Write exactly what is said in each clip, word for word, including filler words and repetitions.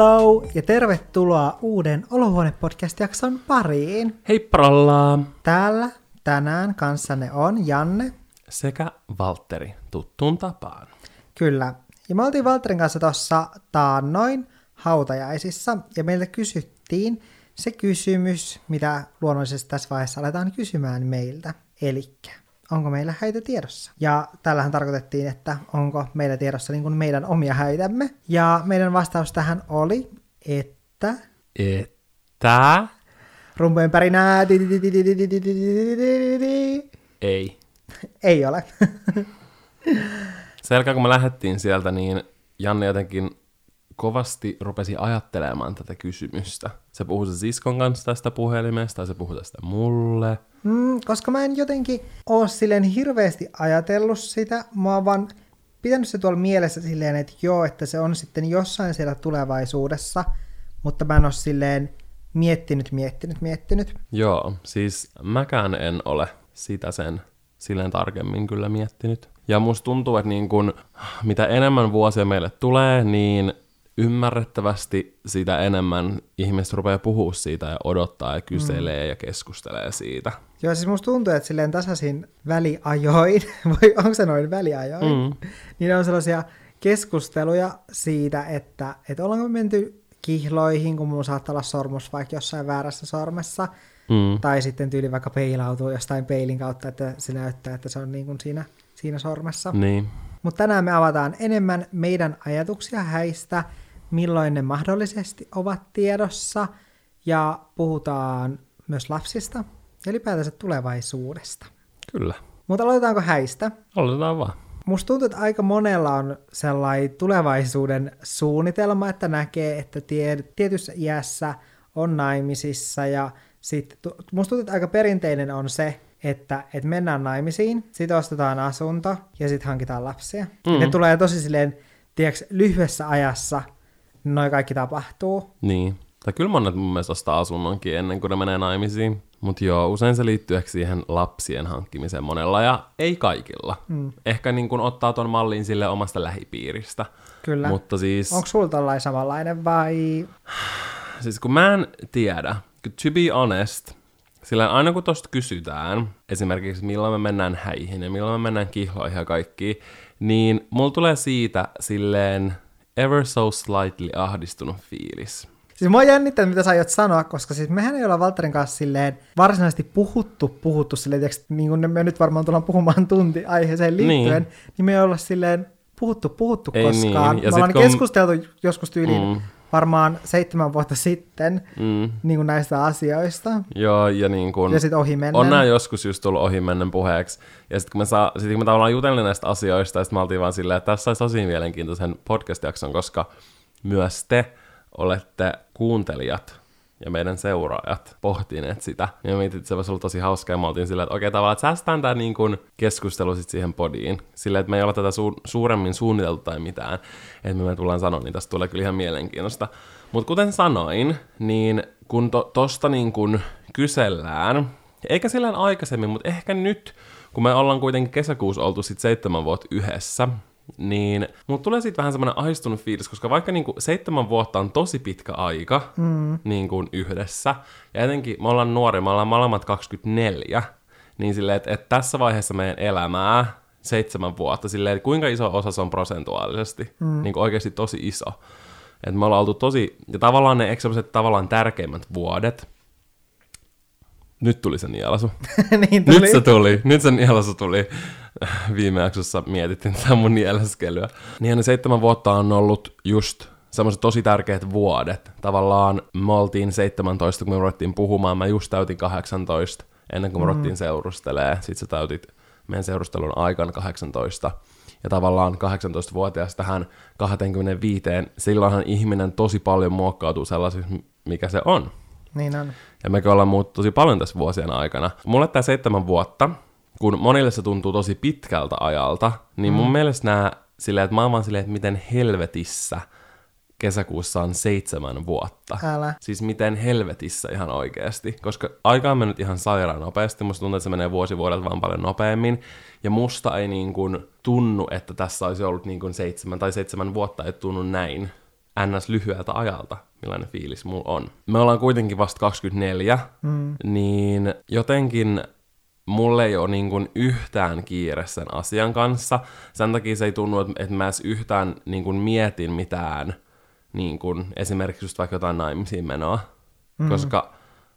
Hello ja tervetuloa uuden Olohuone-podcast-jakson pariin. Hei prollaa! Täällä tänään kanssanne on Janne. Sekä Valtteri, tuttuun tapaan. Kyllä. Ja me oltiin Valtterin kanssa tuossa taannoin hautajaisissa ja meiltä kysyttiin se kysymys, mitä luonnollisesti tässä vaiheessa aletaan kysymään meiltä. Elikkä, onko meillä häitä tiedossa? Ja tällähän tarkoitettiin, että onko meillä tiedossa niin kuin meidän omia häitämme. Ja meidän vastaus tähän oli, että... Että... Rumpujen pärinää... Ei. Ei ole. Sen jälkeen, kun me lähdettiin sieltä, niin Janne jotenkin kovasti rupesi ajattelemaan tätä kysymystä. Se puhui sen siskon kanssa tästä puhelimesta, se puhui tästä mulle. Mm, koska mä en jotenkin ole silleen hirveästi ajatellut sitä. Mä oon vaan pitänyt se tuolla mielessä silleen, että joo, että se on sitten jossain siellä tulevaisuudessa, mutta mä en ole silleen miettinyt, miettinyt, miettinyt. Joo, siis mäkään en ole sitä sen silleen tarkemmin kyllä miettinyt. Ja musta tuntuu, että niin kun, mitä enemmän vuosia meille tulee, niin ymmärrettävästi sitä enemmän ihmiset rupeaa puhua siitä ja odottaa ja kyselee mm. ja keskustelee siitä. Joo, siis musta tuntuu, että silleen tasaisin väliajoin, vai onko se noin väliajoin, mm. niin on sellaisia keskusteluja siitä, että et ollaanko menty kihloihin, kun mulla saattaa olla sormus vaikka jossain väärässä sormessa, mm. tai sitten tyyli vaikka peilautuu jostain peilin kautta, että se näyttää, että se on niin kuin siinä... siinä sormessa. Niin. Mutta tänään me avataan enemmän meidän ajatuksia häistä, milloin ne mahdollisesti ovat tiedossa, ja puhutaan myös lapsista, eli päätänsä tulevaisuudesta. Kyllä. Mutta aloitetaanko häistä? Aloitetaan vaan. Musta tuntuu, että aika monella on sellainen tulevaisuuden suunnitelma, että näkee, että tie- tietyssä iässä on naimisissa, ja sit, musta tuntuu, että aika perinteinen on se, että et mennään naimisiin, sit ostetaan asunto ja sit hankitaan lapsia. Mm. Ne tulee tosi silleen, tiiäks, lyhyessä ajassa noi kaikki tapahtuu. Niin. Tai kyllä monet mun mielestä ostaa asunnonkin ennen kuin ne menee naimisiin. Mut joo, usein se liittyy ehkä siihen lapsien hankkimiseen monella ja ei kaikilla. Mm. Ehkä niin kun ottaa ton mallin sille omasta lähipiiristä. Kyllä. Mutta siis... Onko sulla tollain samanlainen vai... Siis kun mä en tiedä, to be honest... Sillä aina kun tuosta kysytään, esimerkiksi milloin me mennään häihin ja milloin me mennään kihloihin ja kaikkiin, niin mulla tulee siitä silleen ever so slightly ahdistunut fiilis. Siis mua jännittää, mitä sä aiot sanoa, koska siis mehän ei olla Valtterin kanssa silleen varsinaisesti puhuttu, puhuttu silleen, tiiäks, niin kuin me nyt varmaan tullaan puhumaan tunti aiheeseen liittyen, niin, niin me ei olla silleen puhuttu, puhuttu ei koskaan. Niin. Me ollaan kun... keskusteltu joskus tyyliin. Mm. Varmaan seitsemän vuotta sitten mm. niin kuin näistä asioista. Joo, ja niin kuin... Ja sit ohimennen. On nämä joskus just tullut ohimennen puheeksi. Ja sit kun me, saa, sit kun me tavallaan jutellen näistä asioista, ja sit me oltiin vaan silleen, että tässä saisi tosi mielenkiintoisen podcast-jakson, koska myös te olette kuuntelijat ja meidän seuraajat pohtineet sitä. Ja mietit, että se voisi olla tosi hauskaa, ja me oltiin silleen, että okei, tavallaan, että säästään tämä niin kuin keskustelu sit siihen podiin. Silleen, että me ei ole tätä su- suuremmin suunniteltu tai mitään. Että me tullaan sanoa, niin tästä tulee kyllä ihan mielenkiintoista. Mutta kuten sanoin, niin kun to- tosta niin kun kysellään, eikä silleen aikaisemmin, mutta ehkä nyt, kun me ollaan kuitenkin kesäkuussa oltu sit seitsemän vuotta yhdessä, niin mut tulee siitä vähän semmoinen ahdistunut fiilis, koska vaikka niinku seitsemän vuotta on tosi pitkä aika mm. niinku yhdessä, ja etenkin me ollaan nuori, me ollaan molemmat kaksikymmentäneljä, niin silleen, että et tässä vaiheessa meidän elämää seitsemän vuotta, silleen, kuinka iso osa se on prosentuaalisesti, mm. niinku oikeasti tosi iso. Että me ollaan oltu tosi, ja tavallaan ne eksemmiset tavallaan tärkeimmät vuodet, nyt tuli se nielasu. Niin tuli. Nyt se tuli, nyt se nielasu tuli. Viime jaksossa mietittiin tätä mun nieleskelyä. Niin ne seitsemän vuotta on ollut just semmoiset tosi tärkeät vuodet. Tavallaan me oltiin seitsemäntoista, kun me ruvettiin puhumaan. Mä just täytin kahdeksantoista ennen kuin me mm. ruvettiin seurustelemaan. Sitten sä täytit meidän seurustelun aikana kahdeksantoista. Ja tavallaan kahdeksantoistavuotiaasta tähän kaksikymmentäviisi. Silloinhan ihminen tosi paljon muokkautuu sellaiseksi, mikä se on. Niin on. Ja mekin ollaan muuttu tosi paljon tässä vuosien aikana. Mulle tää seitsemän vuotta, kun monille se tuntuu tosi pitkältä ajalta, niin mun mm. mielestä nää silleen, että mä oon vaan silleen, että miten helvetissä kesäkuussa on seitsemän vuotta. Älä. Siis miten helvetissä ihan oikeasti, koska aika on mennyt ihan sairaan nopeasti, musta tuntuu, että se menee vuosi vuodelta vaan paljon nopeammin, ja musta ei niin kuin tunnu, että tässä olisi ollut niin kuin seitsemän tai seitsemän vuotta, ei tunnu näin ns. Lyhyeltä ajalta, millainen fiilis mulla on. Me ollaan kuitenkin vasta kaksikymmentäneljä, mm. niin jotenkin mulle ei ole niin kuin yhtään kiire sen asian kanssa. Sen takia se ei tunnu, että mä edes yhtään niin kuin mietin mitään, niin kuin esimerkiksi just vaikka jotain naimisiin menoa, mm. koska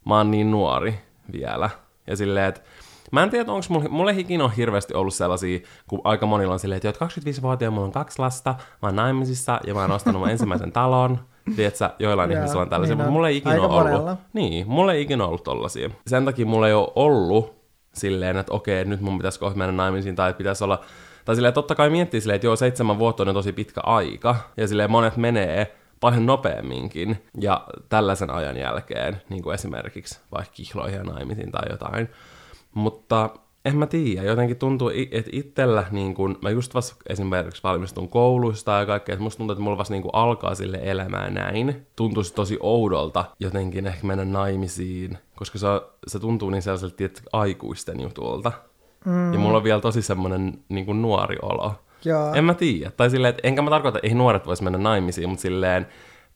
mä oon niin nuori vielä. Ja silleen, että mä en tiedä, onko mulle, mulle ikinä on hirveästi ollut sellaisia, kun aika monilla on silleen, että jo kaksikymmentäviisivuotiaana mulla on kaksi lasta, mä oon naimisissa ja mä oon ostanut mun ensimmäisen talon. Tiedätkö, joillain joo, ihmisillä on tällaisia, niin mutta mulla ei ikinä ollut. Niin, mulla ei ikinä ollut tollaisia. Sen takia mulla ei ole ollut silleen, että okei, nyt mun pitäisi kohta mennä naimisiin tai pitäisi olla... Tai silleen, totta kai miettii silleen, että joo, seitsemän vuotta on tosi pitkä aika ja silleen monet menee paljon nopeamminkin ja tällaisen ajan jälkeen, niin kuin esimerkiksi vaikka kihloihin ja naimisiin tai jotain. Mutta en mä tiedä, jotenkin tuntuu, että itsellä, niin kun, mä just vasta esimerkiksi valmistun kouluista ja kaikkea, että musta tuntuu, että mulla vasta niin kun alkaa sille elämää näin. Tuntuisi tosi oudolta jotenkin ehkä mennä naimisiin, koska se, se tuntuu niin sellaiselta tietysti aikuisten jutulta. Mm. Ja mulla on vielä tosi semmoinen niin kun nuori olo. Joo. En mä tiedä, tai silleen, että enkä mä tarkoita, että ei nuoret vois mennä naimisiin, mutta silleen,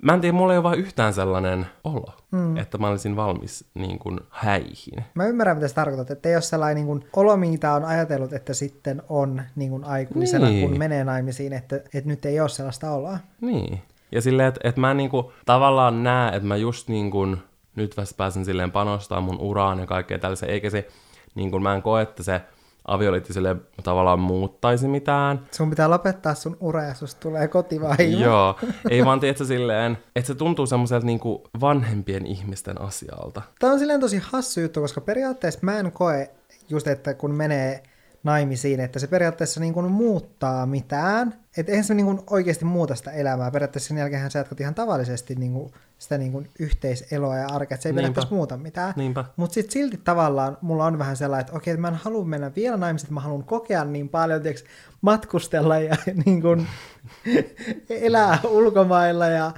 mä en tiedä, mulla ei ole vaan yhtään sellainen olo, mm. että mä olisin valmis niin kuin, häihin. Mä ymmärrän, mitä sä tarkoitat, että ei ole sellainen niin kuin, olo, mitä on ajatellut, että sitten on niin kuin, aikuisena, niin. kun menee naimisiin, että, että nyt ei ole sellaista oloa. Niin, ja silleen, että, että mä niin kuin, tavallaan näen, että mä just niin kuin, nyt vasta pääsen silleen panostamaan mun uraan ja kaikkea tällaisen, eikä se, niin kuin, mä en koe, että se... avioliitti sille tavallaan muuttaisi mitään. Sun pitää lopettaa sun ura ja susta tulee kotivaimo. Joo, ei vaan tiedä silleen, että se tuntuu semmoiselta niinku vanhempien ihmisten asialta. Tämä on silleen tosi hassu juttu, koska periaatteessa mä en koe just, että kun menee naimisiin, että se periaatteessa niinku muuttaa mitään. Että eihän se niinku oikeasti muuta sitä elämää. Periaatteessa sen jälkeenhän sä jatkat ihan tavallisesti niinku sitä niinku yhteiseloa ja arkea, että se ei periaatteessa muuta mitään. Mutta sitten silti tavallaan mulla on vähän sellainen, että okei, että mä en halua mennä vielä naimisiin, että mä haluan kokea niin paljon, tiiäks, matkustella ja niinku elää ulkomailla ja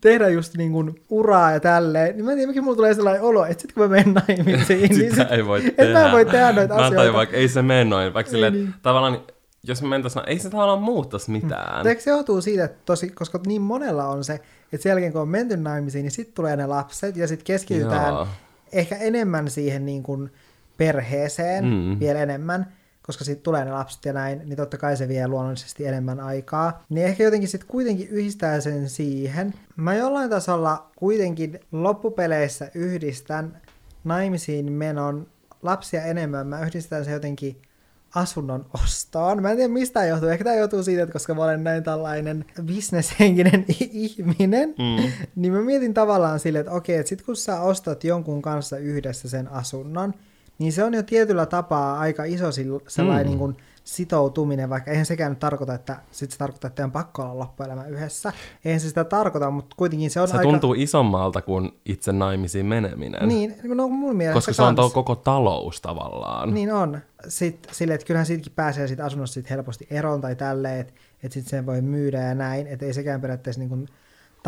tehdä just niinku uraa ja tälleen. Niin mä en tiedä, mikä mulla tulee sellainen olo, että sitten kun mä menen naimisiin, niin sit, ei voi et tehdä. Mä en voi tehdä noita mä asioita. Vaikka, ei se mene noin, vaikka silleen, niin. tavallaan... Jos me mentäisi, ei se tavallaan muuttaisi mitään. Eikö se johtuu siitä, että tosi, koska niin monella on se, että sen jälkeen kun on menty naimisiin, niin sitten tulee ne lapset ja sitten keskitytään Joo. ehkä enemmän siihen niin kuin perheeseen mm. vielä enemmän, koska sitten tulee ne lapset ja näin, niin totta kai se vie luonnollisesti enemmän aikaa. Niin ehkä jotenkin sitten kuitenkin yhdistää sen siihen. Mä jollain tasolla kuitenkin loppupeleissä yhdistän naimisiin menon lapsia enemmän. Mä yhdistän se jotenkin asunnon ostoon. Mä en tiedä, mistä johtuu. Ehkä tämä johtuu siitä, että koska mä olen näin tällainen bisneshenkinen ihminen, mm. niin mä mietin tavallaan silleen, että okei, että sit kun sä ostat jonkun kanssa yhdessä sen asunnon, niin se on jo tietyllä tapaa aika iso sellainen mm. niin kuin sitoutuminen, vaikka eihän sekään nyt tarkoita, että sit se tarkoittaa, että on pakko olla loppuelämä yhdessä. Eihän se sitä tarkoita, mutta kuitenkin se on se aika... Se tuntuu isommalta kuin itse naimisiin meneminen. Niin, no mun mielestä koska se on tuo koko talous tavallaan. Niin on. Sitten silleen, että kyllähän siitäkin pääsee sit asunnossa sit helposti eroon tai tälleen, että et sitten sen voi myydä ja näin, että ei sekään periaatteessa niin kuin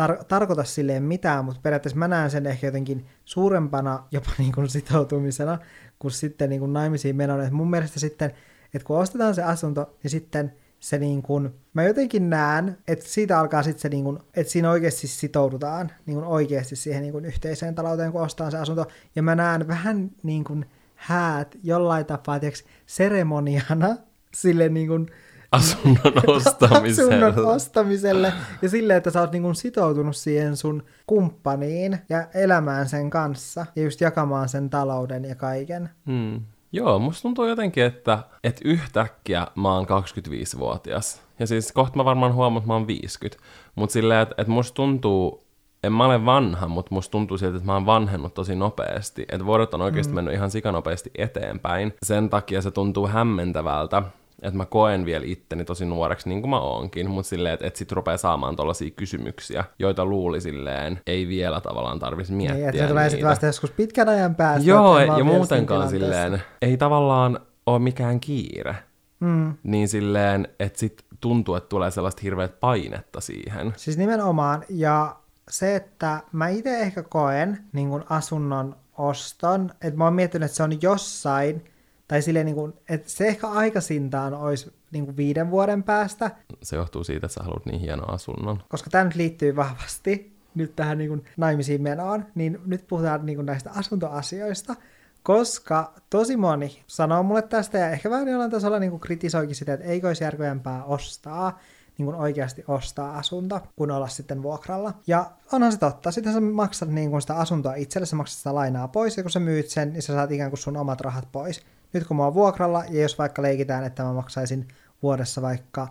tar- tarkoita silleen mitään, mutta periaatteessa mä näen sen ehkä jotenkin suurempana jopa niin kuin sitoutumisena kuin sitten niin kuin naimisiin menon. Et mun mielestä sitten, että kun ostetaan se asunto, niin sitten se niin kuin, mä jotenkin näen, että siitä alkaa sitten se niin kuin, että siinä oikeasti sitoudutaan niin kuin oikeasti siihen niin kuin yhteiseen talouteen, kun ostetaan se asunto. Ja mä näen vähän niin kuin häät jollain tapaa, tiiäks, seremoniana sille niin kuin asunnon ostamiselle. Asunnon ostamiselle ja sille, että sä oot niin kuin sitoutunut siihen sun kumppaniin ja elämään sen kanssa ja just jakamaan sen talouden ja kaiken. Hmm. Joo, musta tuntuu jotenkin, että, että yhtäkkiä mä oon kaksikymmentäviisivuotias. Ja siis kohta mä varmaan huomaan, että mä oon viisikymmentä. Mut silleen, että, että musta tuntuu, en mä ole vanha, mutta musta tuntuu siltä, että mä oon vanhennut tosi nopeasti. Että vuodet on oikeasti mm. mennyt ihan sikanopeasti eteenpäin. Sen takia se tuntuu hämmentävältä, että mä koen vielä itteni tosi nuoreksi, niin kuin mä oonkin. Mut silleen, että, että sit rupeaa saamaan tollaisia kysymyksiä, joita luuli silleen, ei vielä tavallaan tarvitsi miettiä niitä. Niin, että tulee sit vasta joskus pitkän ajan päästä. Joo, ja muutenkaan silleen, ei tavallaan ole mikään kiire. Mm. Niin silleen, että sit tuntuu, että tulee sellaista hirveät painetta siihen. Siis nimenomaan, ja se, että mä itse ehkä koen niin kun asunnon oston, että mä oon miettinyt, että se on jossain, tai silleen, niin kuin, että se ehkä aikaisintaan olisi niin kuin viiden vuoden päästä. Se johtuu siitä, että sä haluat niin hienon asunnon. Koska tämä nyt liittyy vahvasti nyt tähän niin kuin naimisiin menoon, niin nyt puhutaan niin kuin näistä asuntoasioista, koska tosi moni sanoo mulle tästä, ja ehkä vähän jollain tasolla niin kuin kritisoikin sitä, että eikö olisi järkevämpää ostaa, niin kuin oikeasti ostaa asunto, kun olla sitten vuokralla. Ja onhan se totta. Sitten sä maksat niin kuin sitä asuntoa itselle, sä maksat sitä lainaa pois, ja kun sä myyt sen, niin sä saat ikään kuin sun omat rahat pois. Nyt kun mä oon vuokralla, ja jos vaikka leikitään, että mä maksaisin vuodessa vaikka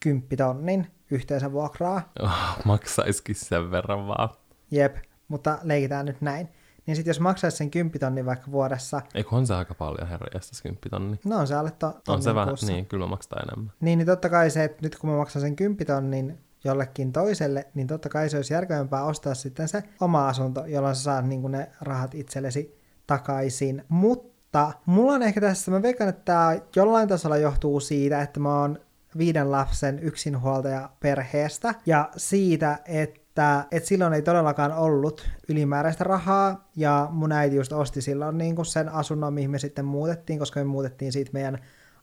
kymppitonnin yhteensä vuokraa. Oh, maksaisikin sen verran vaan. Jep, mutta leikitään nyt näin. Niin sit jos maksaisit sen kymppitonnin vaikka vuodessa... Eikö on se aika paljon, herra jästäs kymppitonni? No on se alle to- On se vähän, niin kyllä maksaa enemmän. Niin, niin totta kai se, että nyt kun mä maksan sen kymppitonnin jollekin toiselle, niin totta kai se olisi järkevämpää ostaa sitten se oma asunto, jolloin sä saat niin kuin ne rahat itsellesi takaisin. Mutta mulla on ehkä tässä, mä veikkaan, että tää jollain tasolla johtuu siitä, että mä oon viiden lapsen yksinhuoltaja perheestä ja siitä, että Tää, et silloin ei todellakaan ollut ylimääräistä rahaa, ja mun äiti just osti silloin niin kun sen asunnon, mihin me sitten muutettiin, koska me muutettiin siitä meidän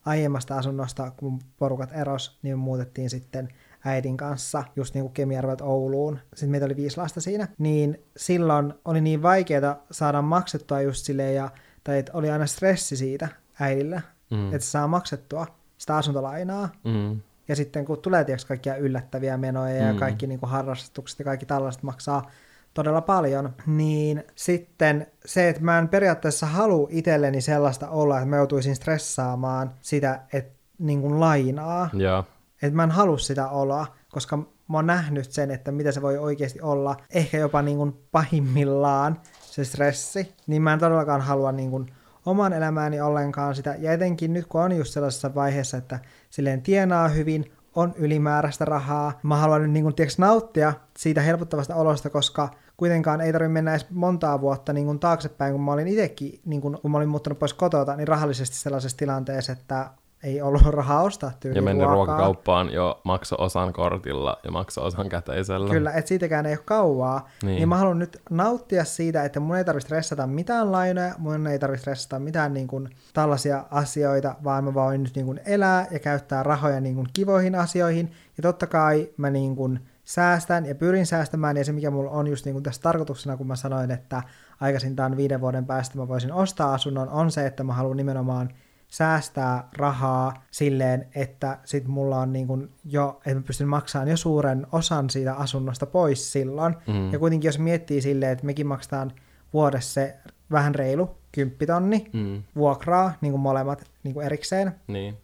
aiemmasta asunnosta, kun porukat eros, niin me muutettiin sitten äidin kanssa just niin kuin Kemijärveltä Ouluun. Sitten meitä oli viisi lasta siinä, niin silloin oli niin vaikeaa saada maksettua just silleen, ja, tai et oli aina stressi siitä äidillä, mm. että saa maksettua sitä asuntolainaa. Mm. Ja sitten kun tulee tietysti kaikkia yllättäviä menoja ja mm. kaikki niin kuin harrastukset ja kaikki tällaiset maksaa todella paljon, niin sitten se, että mä en periaatteessa halua itselleni sellaista olla, että mä joutuisin stressaamaan sitä, että niin kuin lainaa. Yeah. Että mä en halua sitä olla, koska mä oon nähnyt sen, että mitä se voi oikeasti olla, ehkä jopa niin kuin pahimmillaan se stressi, niin mä en todellakaan halua niin kuin oman elämääni ollenkaan sitä, ja etenkin nyt kun on just sellaisessa vaiheessa, että silleen tienaa hyvin, on ylimääräistä rahaa. Mä haluan nyt niin kuin, tiiäks, nauttia siitä helpottavasta olosta, koska kuitenkaan ei tarvitse mennä edes montaa vuotta niin kuin taaksepäin, kun mä olin itsekin, niin kuin, kun mä olin muuttanut pois kotota, niin rahallisesti sellaisessa tilanteessa, että ei ollut rahaa ostaa tyyliin ja mennyt ruokakauppaan jo makso osan kortilla ja makso osan käteisellä. Kyllä, että siitäkään ei ole kauaa. Niin. niin mä haluan nyt nauttia siitä, että mun ei tarvitse stressata mitään lainoja, mun ei tarvitse stressata mitään niin kuin, tällaisia asioita, vaan mä voin nyt niin kuin, elää ja käyttää rahoja niin kuin, kivoihin asioihin. Ja totta kai mä niin kuin, säästän ja pyrin säästämään, ja se mikä mulla on just niin kuin, tässä tarkoituksena, kun mä sanoin, että aikaisintaan viiden vuoden päästä mä voisin ostaa asunnon, on se, että mä haluan nimenomaan säästää rahaa silleen, että sit mulla on niin kun jo, että mä pystyn maksamaan jo suuren osan siitä asunnosta pois silloin. Mm. Ja kuitenkin jos miettii silleen, että mekin maksetaan vuodessa se vähän reilu kymppitonni mm. vuokraa, niin kuin molemmat niin kuin erikseen, niin.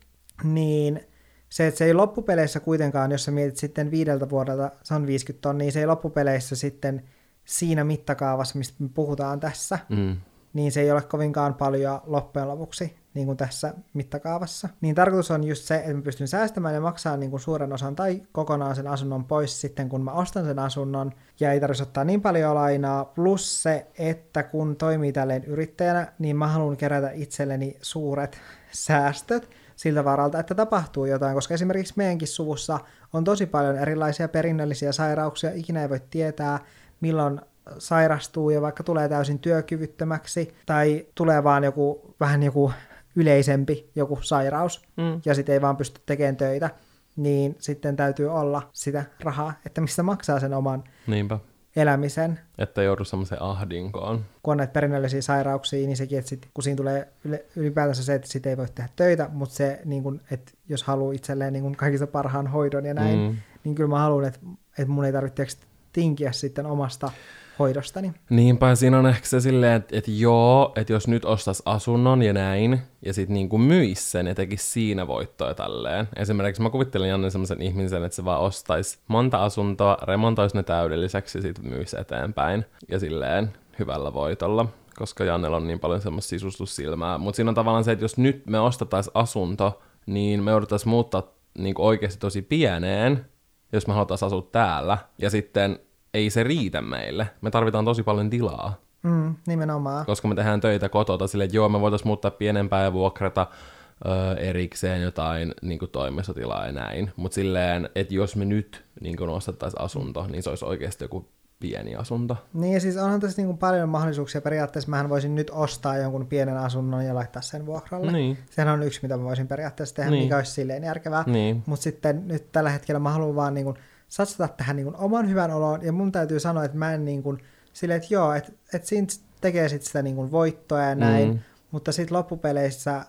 niin se, että se ei loppupeleissä kuitenkaan, jos sä mietit sitten viideltä vuodelta, se on viisikymmentä tonnia, se ei loppupeleissä sitten siinä mittakaavassa, mistä me puhutaan tässä, mm. niin se ei ole kovinkaan paljon loppujen lopuksi niin kuin tässä mittakaavassa. Niin tarkoitus on just se, että mä pystyn säästämään ja maksamaan niin kuin suuren osan tai kokonaan sen asunnon pois sitten, kun mä ostan sen asunnon, ja ei tarvitse ottaa niin paljon lainaa, plus se, että kun toimii tälleen yrittäjänä, niin mä haluan kerätä itselleni suuret säästöt siltä varalta, että tapahtuu jotain, koska esimerkiksi meidänkin suvussa on tosi paljon erilaisia perinnöllisiä sairauksia, ikinä ei voi tietää, milloin sairastuu ja vaikka tulee täysin työkyvyttömäksi, tai tulee vaan joku, vähän joku yleisempi joku sairaus, mm. ja sitten ei vaan pysty tekemään töitä, niin sitten täytyy olla sitä rahaa, että mistä maksaa sen oman Niinpä. Elämisen. Että joudu semmoiseen ahdinkoon. Kun on näitä perinnöllisiä sairauksia, niin sekin, että sit, kun siinä tulee ylipäätänsä se, että sitten ei voi tehdä töitä, mutta se, niin kun, että jos haluaa itselleen niin kun kaikista parhaan hoidon ja näin, mm. niin kyllä mä haluan, että, että mun ei tarvitse tinkiä sitten omasta hoidostani. Niinpä, siinä on ehkä se silleen, että, että joo, että jos nyt ostas asunnon ja näin, ja sitten niin myis sen ja tekisi siinä voittoa tälleen. Esimerkiksi mä kuvittelin Janne semmoisen ihmisen, että se vaan ostaisi monta asuntoa, remontoisi ne täydelliseksi ja sitten myisi eteenpäin. Ja silleen hyvällä voitolla, koska Jannella on niin paljon semmoista sisustussilmää. Mutta siinä on tavallaan se, että jos nyt me ostataisi asunto, niin me jouduttaisiin muuttaa niin oikeasti tosi pieneen, jos me haluttaisiin asua täällä. Ja sitten ei se riitä meille. Me tarvitaan tosi paljon tilaa. Mm, nimenomaan. Koska me tehdään töitä kotota silleen, että joo, me voitaisiin muuttaa pienempää ja vuokrata ö, erikseen jotain niin kuin toimistotilaa ja näin. Mutta silleen, että jos me nyt niin kuin ostettaisiin asunto, niin se olisi oikeasti joku pieni asunto. Niin, siis onhan tässä niin kuin paljon mahdollisuuksia. Periaatteessa mähän voisin nyt ostaa jonkun pienen asunnon ja laittaa sen vuokralle. Niin. Sehän on yksi, mitä mä voisin periaatteessa tehdä, niin. mikä olisi silleen järkevää. Niin. Mutta sitten nyt tällä hetkellä mä haluan vaan niin kuin satsata tähän niin kuin oman hyvän oloon. Ja mun täytyy sanoa, että mä en niin kuin silleen, että joo, että, että siinä tekee sit sitä niin kuin voittoa ja näin. Mm. Mutta sitten loppupeleissä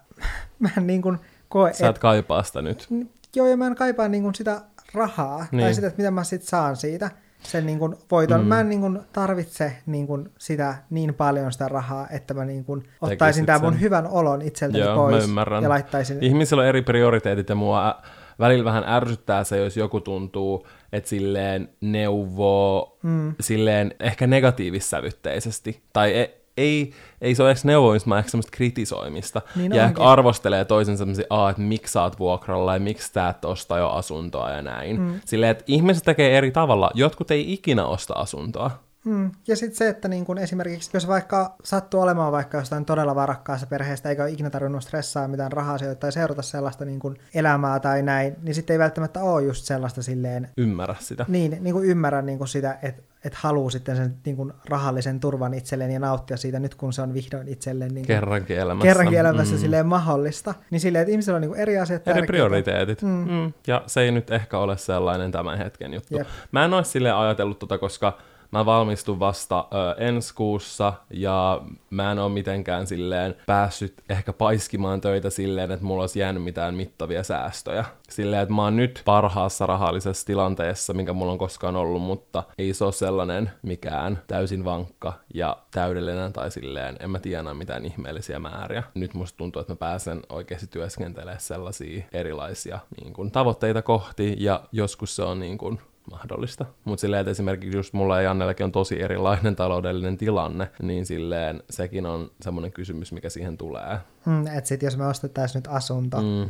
mä en niin kuin koe... Sä et, et kaipaa sitä nyt. Joo, ja mä en kaipaa niin kuin sitä rahaa. Niin. Tai sitä, että mitä mä sitten saan siitä. Sen niin kuin voiton. Mm. Mä en niin kuin tarvitse niin kuin sitä niin paljon sitä rahaa, että mä niin kuin ottaisin tämän mun hyvän olon itseltäni pois ja laittaisin... Ihmisillä on eri prioriteetit ja mua välillä vähän ärsyttää se, jos joku tuntuu, että silleen neuvoo mm. silleen ehkä negatiivissävytteisesti. Tai e- ei, ei se ole edes neuvoimista, vaan ehkä semmoista kritisoimista. Niin ja ehkä arvostelee toisen semmoisia, että miksi sä oot vuokralla ja miksi sä et osta jo asuntoa ja näin. Mm. Silleen, että ihmiset tekee eri tavalla. Jotkut ei ikinä osta asuntoa. Mm. Ja sitten se, että niin kun esimerkiksi jos vaikka sattuu olemaan vaikka jostain todella varakkaassa perheestä, eikä ole ikinä tarvinnut stressaa mitään rahaa sieltä tai seurata sellaista niin kun elämää tai näin, niin sitten ei välttämättä ole just sellaista silleen... Ymmärrä sitä. Niin, niin kun ymmärrä niin kun sitä, että että haluaa sitten sen niin kuin rahallisen turvan itselleen ja nauttia siitä nyt, kun se on vihdoin itselleen niin kuin, kerrankin elämässä, kerrankin elämässä mm. silleen mahdollista. Niin silleen, että ihmisillä on niin kuin eri asiat tärkeitä. Eri prioriteetit. Mm. Mm. Ja se ei nyt ehkä ole sellainen tämän hetken juttu. Jep. Mä en ole silleen ajatellut tota, koska mä valmistun vasta ö, ensi kuussa ja mä en ole mitenkään silleen päässyt ehkä paiskimaan töitä silleen, että mulla olisi jäänyt mitään mittavia säästöjä. Silleen, että mä oon nyt parhaassa rahallisessa tilanteessa, minkä mulla on koskaan ollut, mutta ei se ole sellainen mikään täysin vankka ja täydellinen tai silleen, en mä tiedä mitään ihmeellisiä määriä. Nyt musta tuntuu, että mä pääsen oikeasti työskentelemään sellaisia erilaisia niin kun, tavoitteita kohti ja joskus se on niin kuin mahdollista. Mutta silleen, että esimerkiksi just mulla ja Jannellakin on tosi erilainen taloudellinen tilanne, niin silleen sekin on semmoinen kysymys, mikä siihen tulee. Mm, että sit jos me ostettaisiin nyt asunto, mm,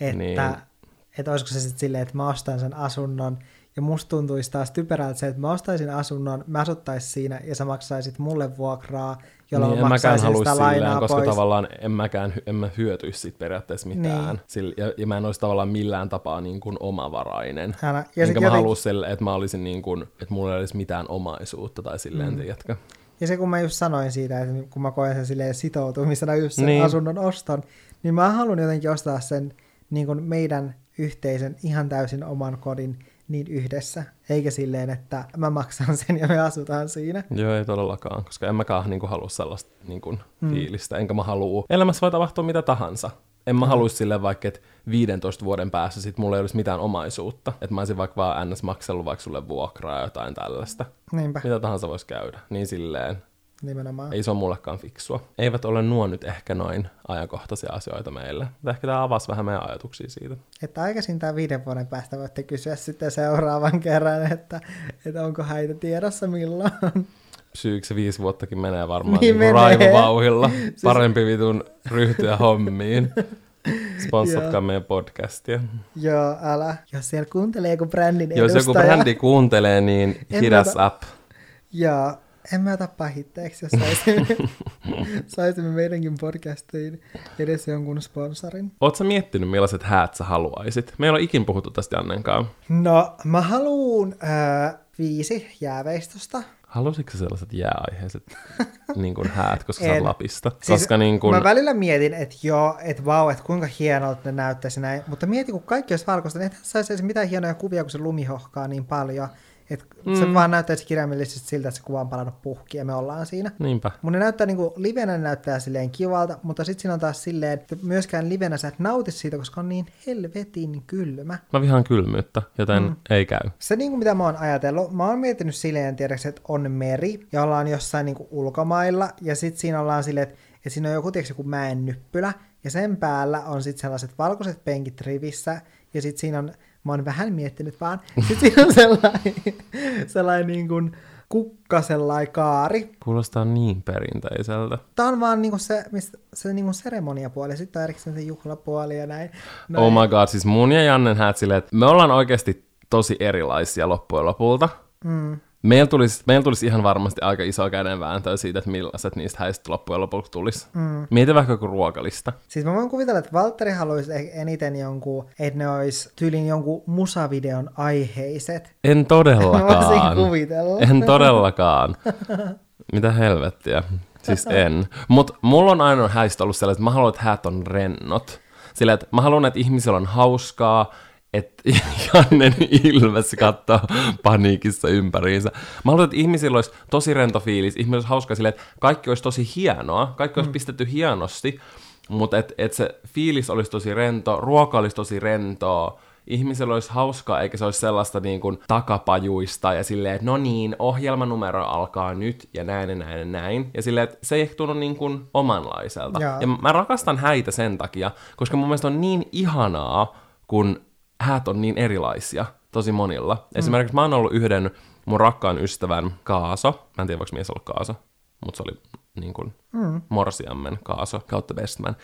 että niin. et olisiko se sitten silleen, että mä ostan sen asunnon, ja musta tuntuisi taas typerältä se, että mä ostaisin asunnon, mä asuttaisin siinä, ja sä maksaisit mulle vuokraa, jolloin niin, mä maksaisin sitä lainaa silleen, pois. Koska tavallaan en mäkään en mä hyötyisi siitä periaatteessa mitään. Niin. Sille, ja, ja mä en olisi tavallaan millään tapaa niin kuin omavarainen. Älä, ja enkä mä jotenkin... haluaisi sille, että mä olisin niin kuin, että mulla ei olisi mitään omaisuutta tai silleen, mm. tiedätkö. Ja se kun mä just sanoin siitä, että kun mä koen sen silleen sitoutumisena just sen niin. asunnon oston, niin mä haluan jotenkin ostaa sen niin kuin meidän yhteisen ihan täysin oman kodin, niin yhdessä, eikä silleen, että mä maksan sen ja me asutaan siinä. Joo, ei todellakaan, koska en mäkaan niin kuin, halua sellaista niin kuin, mm. fiilistä, enkä mä halua. Elämässä voi tapahtua mitä tahansa. En mä mm. haluaisi silleen vaikka, että viidentoista vuoden päässä sit mulla ei olisi mitään omaisuutta, että mä olisin vaikka vaan ns. Maksellut vaikka sulle vuokraa ja jotain tällaista. Niinpä. Mitä tahansa voisi käydä, niin silleen. Nimenomaan. Ei se ole mullekaan fiksua. Eivät ole nuo nyt ehkä noin ajankohtaisia asioita meillä. Mutta ehkä tämä avasi vähän meidän ajatuksia siitä. Että aikaisin tämä viiden vuoden päästä voitte kysyä sitten seuraavan kerran, että, että onko häitä tiedossa milloin. Psyyksi viisi vuottakin menee varmaan niin niin raivovauhilla. Parempi vitun ryhtyä hommiin. Sponssatkaa meidän podcastia. Joo, älä. Jos siellä kuuntelee joku brändin edustaja. Jos joku brändi kuuntelee, niin hit us up. Joo. En mä ota pahitteeksi, jos saisimme, saisimme meidänkin podcastiin edes jonkun sponsorin. Oot sä miettinyt, millaiset häät sä haluaisit? Me ei ole ikin puhuttu tästä Jannenkaan. No, mä haluun äh, viisi jääveistosta. Haluaisitko sellaiset jääaiheiset niin kuin häät, koska sä oot Lapista? Siis koska niin kun... Mä välillä mietin, että joo, että vau, että kuinka hienolta ne näyttäisi näin. Mutta mietin, kun kaikki olisi valkoista, niin ethän saisi mitään hienoja kuvia, kun se lumi hohkaa niin paljon. Että se mm. vaan näyttäisi kirjaimellisesti siltä, että se kuva on palannut puhki ja me ollaan siinä. Niinpä. Mun ne näyttää niinku livenä, ne näyttää silleen kivalta, mutta sit siinä on taas silleen, että myöskään livenä sä et nautis siitä, koska on niin helvetin kylmä. Mä vihaan kylmyyttä, joten mm. ei käy. Se niinku mitä mä oon ajatellut, mä oon miettinyt silleen tiedäks, että on meri ja ollaan jossain niinku ulkomailla ja sit siinä ollaan silleen, että, että siinä on joku tiiäks joku mäen nyppylä ja sen päällä on sit sellaiset valkoiset penkit rivissä ja sit siinä on... Mä oon vähän miettinyt vaan. Sitten siinä on sellainen, sellainen niin kuin kukka, sellainen kaari. Kuulostaa niin perinteiseltä. Tää on vaan niin kuin se, se niin kuin seremoniapuoli. Sitten on erikseen se juhlapuoli ja näin. näin. Oh my god, siis mun ja Jannen häät silleen, että me ollaan oikeasti tosi erilaisia loppujen lopulta. Mm. Meillä tulisi, meillä tulisi ihan varmasti aika iso kädenvääntöä siitä, että millaiset niistä häistä loppujen lopuksi tulisi. Mm. Mietin vaikka joku ruokalista. Siis mä voin kuvitella, että Valtteri haluaisi eniten jonkun, että ne olisi tyylin jonkun musavideon aiheiset. En todellakaan. Mä voisin kuvitella. En todellakaan. Mitä helvettiä. Siis en. Mut mulla on ainoa häistä ollut sellainen, että mä haluan, että häät on rennot. Sillä, että mä haluan, että ihmisillä on hauskaa. Että Jannen ilmessä katsoo paniikissa ympäriinsä. Mä haluan, että ihmisillä olisi tosi rento fiilis, ihmisillä olisi hauskaa silleen, että kaikki olisi tosi hienoa, kaikki olisi mm. pistetty hienosti, mutta että et se fiilis olisi tosi rento, ruoka olisi tosi rentoa, ihmisillä olisi hauskaa, eikä se olisi sellaista niin kuin takapajuista ja silleen, että no niin, ohjelmanumero alkaa nyt ja näin ja näin ja näin. Ja silleen, että se ei ehkä tunnu niin kuin omanlaiselta. Yeah. Ja mä rakastan häitä sen takia, koska mun mielestä on niin ihanaa, kun häät on niin erilaisia, tosi monilla. Mm. Esimerkiksi mä oon ollut yhden mun rakkaan ystävän Kaaso. Mä en tiedä, voiko mies ollut Kaaso, mutta se oli niin kuin mm. morsiammen Kaaso kautta bestman.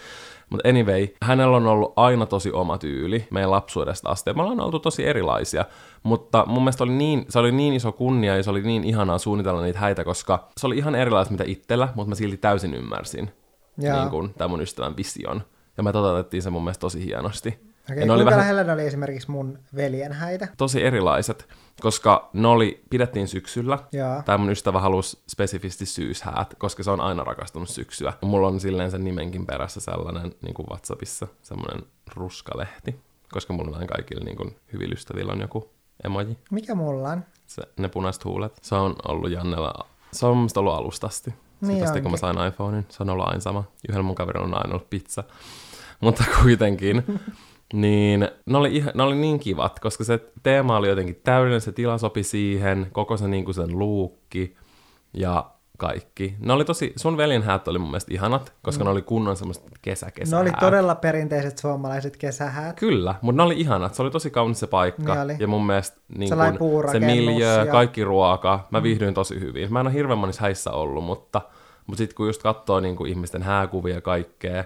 Mutta anyway, hänellä on ollut aina tosi oma tyyli meidän lapsuudesta asti. Me ollaan oltu tosi erilaisia, mutta mun mielestä oli niin, se oli niin iso kunnia ja se oli niin ihanaa suunnitella niitä häitä, koska se oli ihan erilaista mitä itsellä, mutta mä silti täysin ymmärsin niin kuin tämän mun ystävän vision. Ja me toteutettiin se mun mielestä tosi hienosti. Okei, kuinka vähän... lähellä ne oli esimerkiksi mun veljen häitä? Tosi erilaiset, koska ne oli, pidettiin syksyllä. Jaa. Tämä mun ystävä halusi spesifisti syyshäät, koska se on aina rakastunut syksyä. Mulla on silleen sen nimenkin perässä sellainen niin kuin WhatsAppissa semmoinen ruskalehti, koska mulla on aina kaikilla niin kuin hyvillä ystävillä on joku emoji. Mikä mulla on? Se, ne punaiset huulet. Se on ollut Jannella, se on mun mielestä ollut alustasti. Niin sitten kun mä sain iPhonein, se on ollut aina sama. Yhdellä mun kaverilla on aina ollut pizza, mutta kuitenkin... Niin, ne oli, ihan, ne oli niin kivat, koska se teema oli jotenkin täydellinen, se tila sopi siihen, koko se niin kuin sen luukki ja kaikki. Ne oli tosi, sun veljen häät oli mun mielestä ihanat, koska mm. ne oli kunnon semmoiset kesäkesähäät. Ne oli todella perinteiset suomalaiset kesähäät. Kyllä, mutta ne oli ihanat, se oli tosi kaunis se paikka. Ja mun mielestä niin kun, se miljöö, ja... kaikki ruoka, mä viihdyin tosi hyvin. Mä en ole hirveän monissa häissä ollut, mutta, mutta sitten kun just katsoo niin kuin ihmisten hääkuvia ja kaikkea,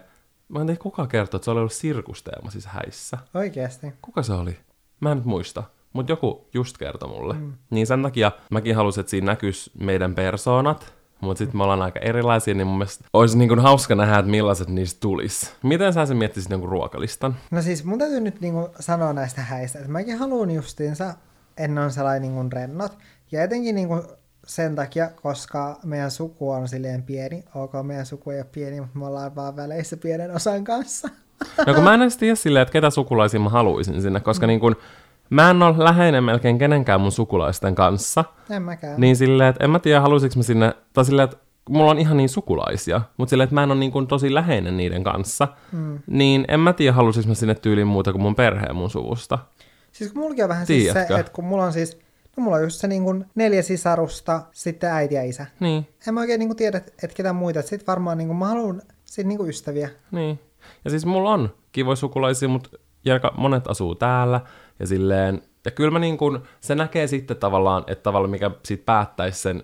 mä en tiedä, kuka kertoo, että se oli ollut sirkusteema siis häissä. Oikeasti. Kuka se oli? Mä en nyt muista, mutta joku just kertoi mulle. Mm. Niin sen takia mäkin halusin, että siinä näkyisi meidän persoonat, mutta sitten me ollaan aika erilaisia, niin mun mielestä olisi niin kuin hauska nähdä, että millaiset niistä tulisi. Miten sä se miettisit jonkun ruokalistan? No siis mun täytyy nyt niin kuin sanoa näistä häistä, että mäkin haluan justiinsa, en ole sellainen niin kuin rennot. Ja etenkin niin kuin sen takia, koska meidän suku on silleen pieni. Ok, meidän suku ei ole pieni, mutta me ollaan vaan väleissä pienen osan kanssa. No kun mä en edes tiedä silleen, että ketä sukulaisia mä haluaisin sinne, koska mm. niin kun, mä en ole läheinen melkein kenenkään mun sukulaisten kanssa. En mäkään. Niin silleen, että en mä tiedä haluaisinko mä sinne, tai silleen, että mulla on ihan niin sukulaisia, mutta silleen, että mä en ole niin kun tosi läheinen niiden kanssa. Mm. Niin en mä tiedä haluaisinko mä sinne tyyliin muuta kuin mun perheen mun suvusta. Siis kun mullakin on vähän siis se, että kun mulla on siis... No mulla on just se niin kun neljä sisarusta, sitten äiti ja isä. Niin. En mä oikein niin kun tiedä, että ketä muita. Sitten varmaan niin kun mä haluan sit niin kun ystäviä. Niin. Ja siis mulla on kivoja sukulaisia, mutta monet asuu täällä. Ja silleen, ja kyllä mä niin kun, se näkee sitten tavallaan, että tavallaan mikä sit päättäisi sen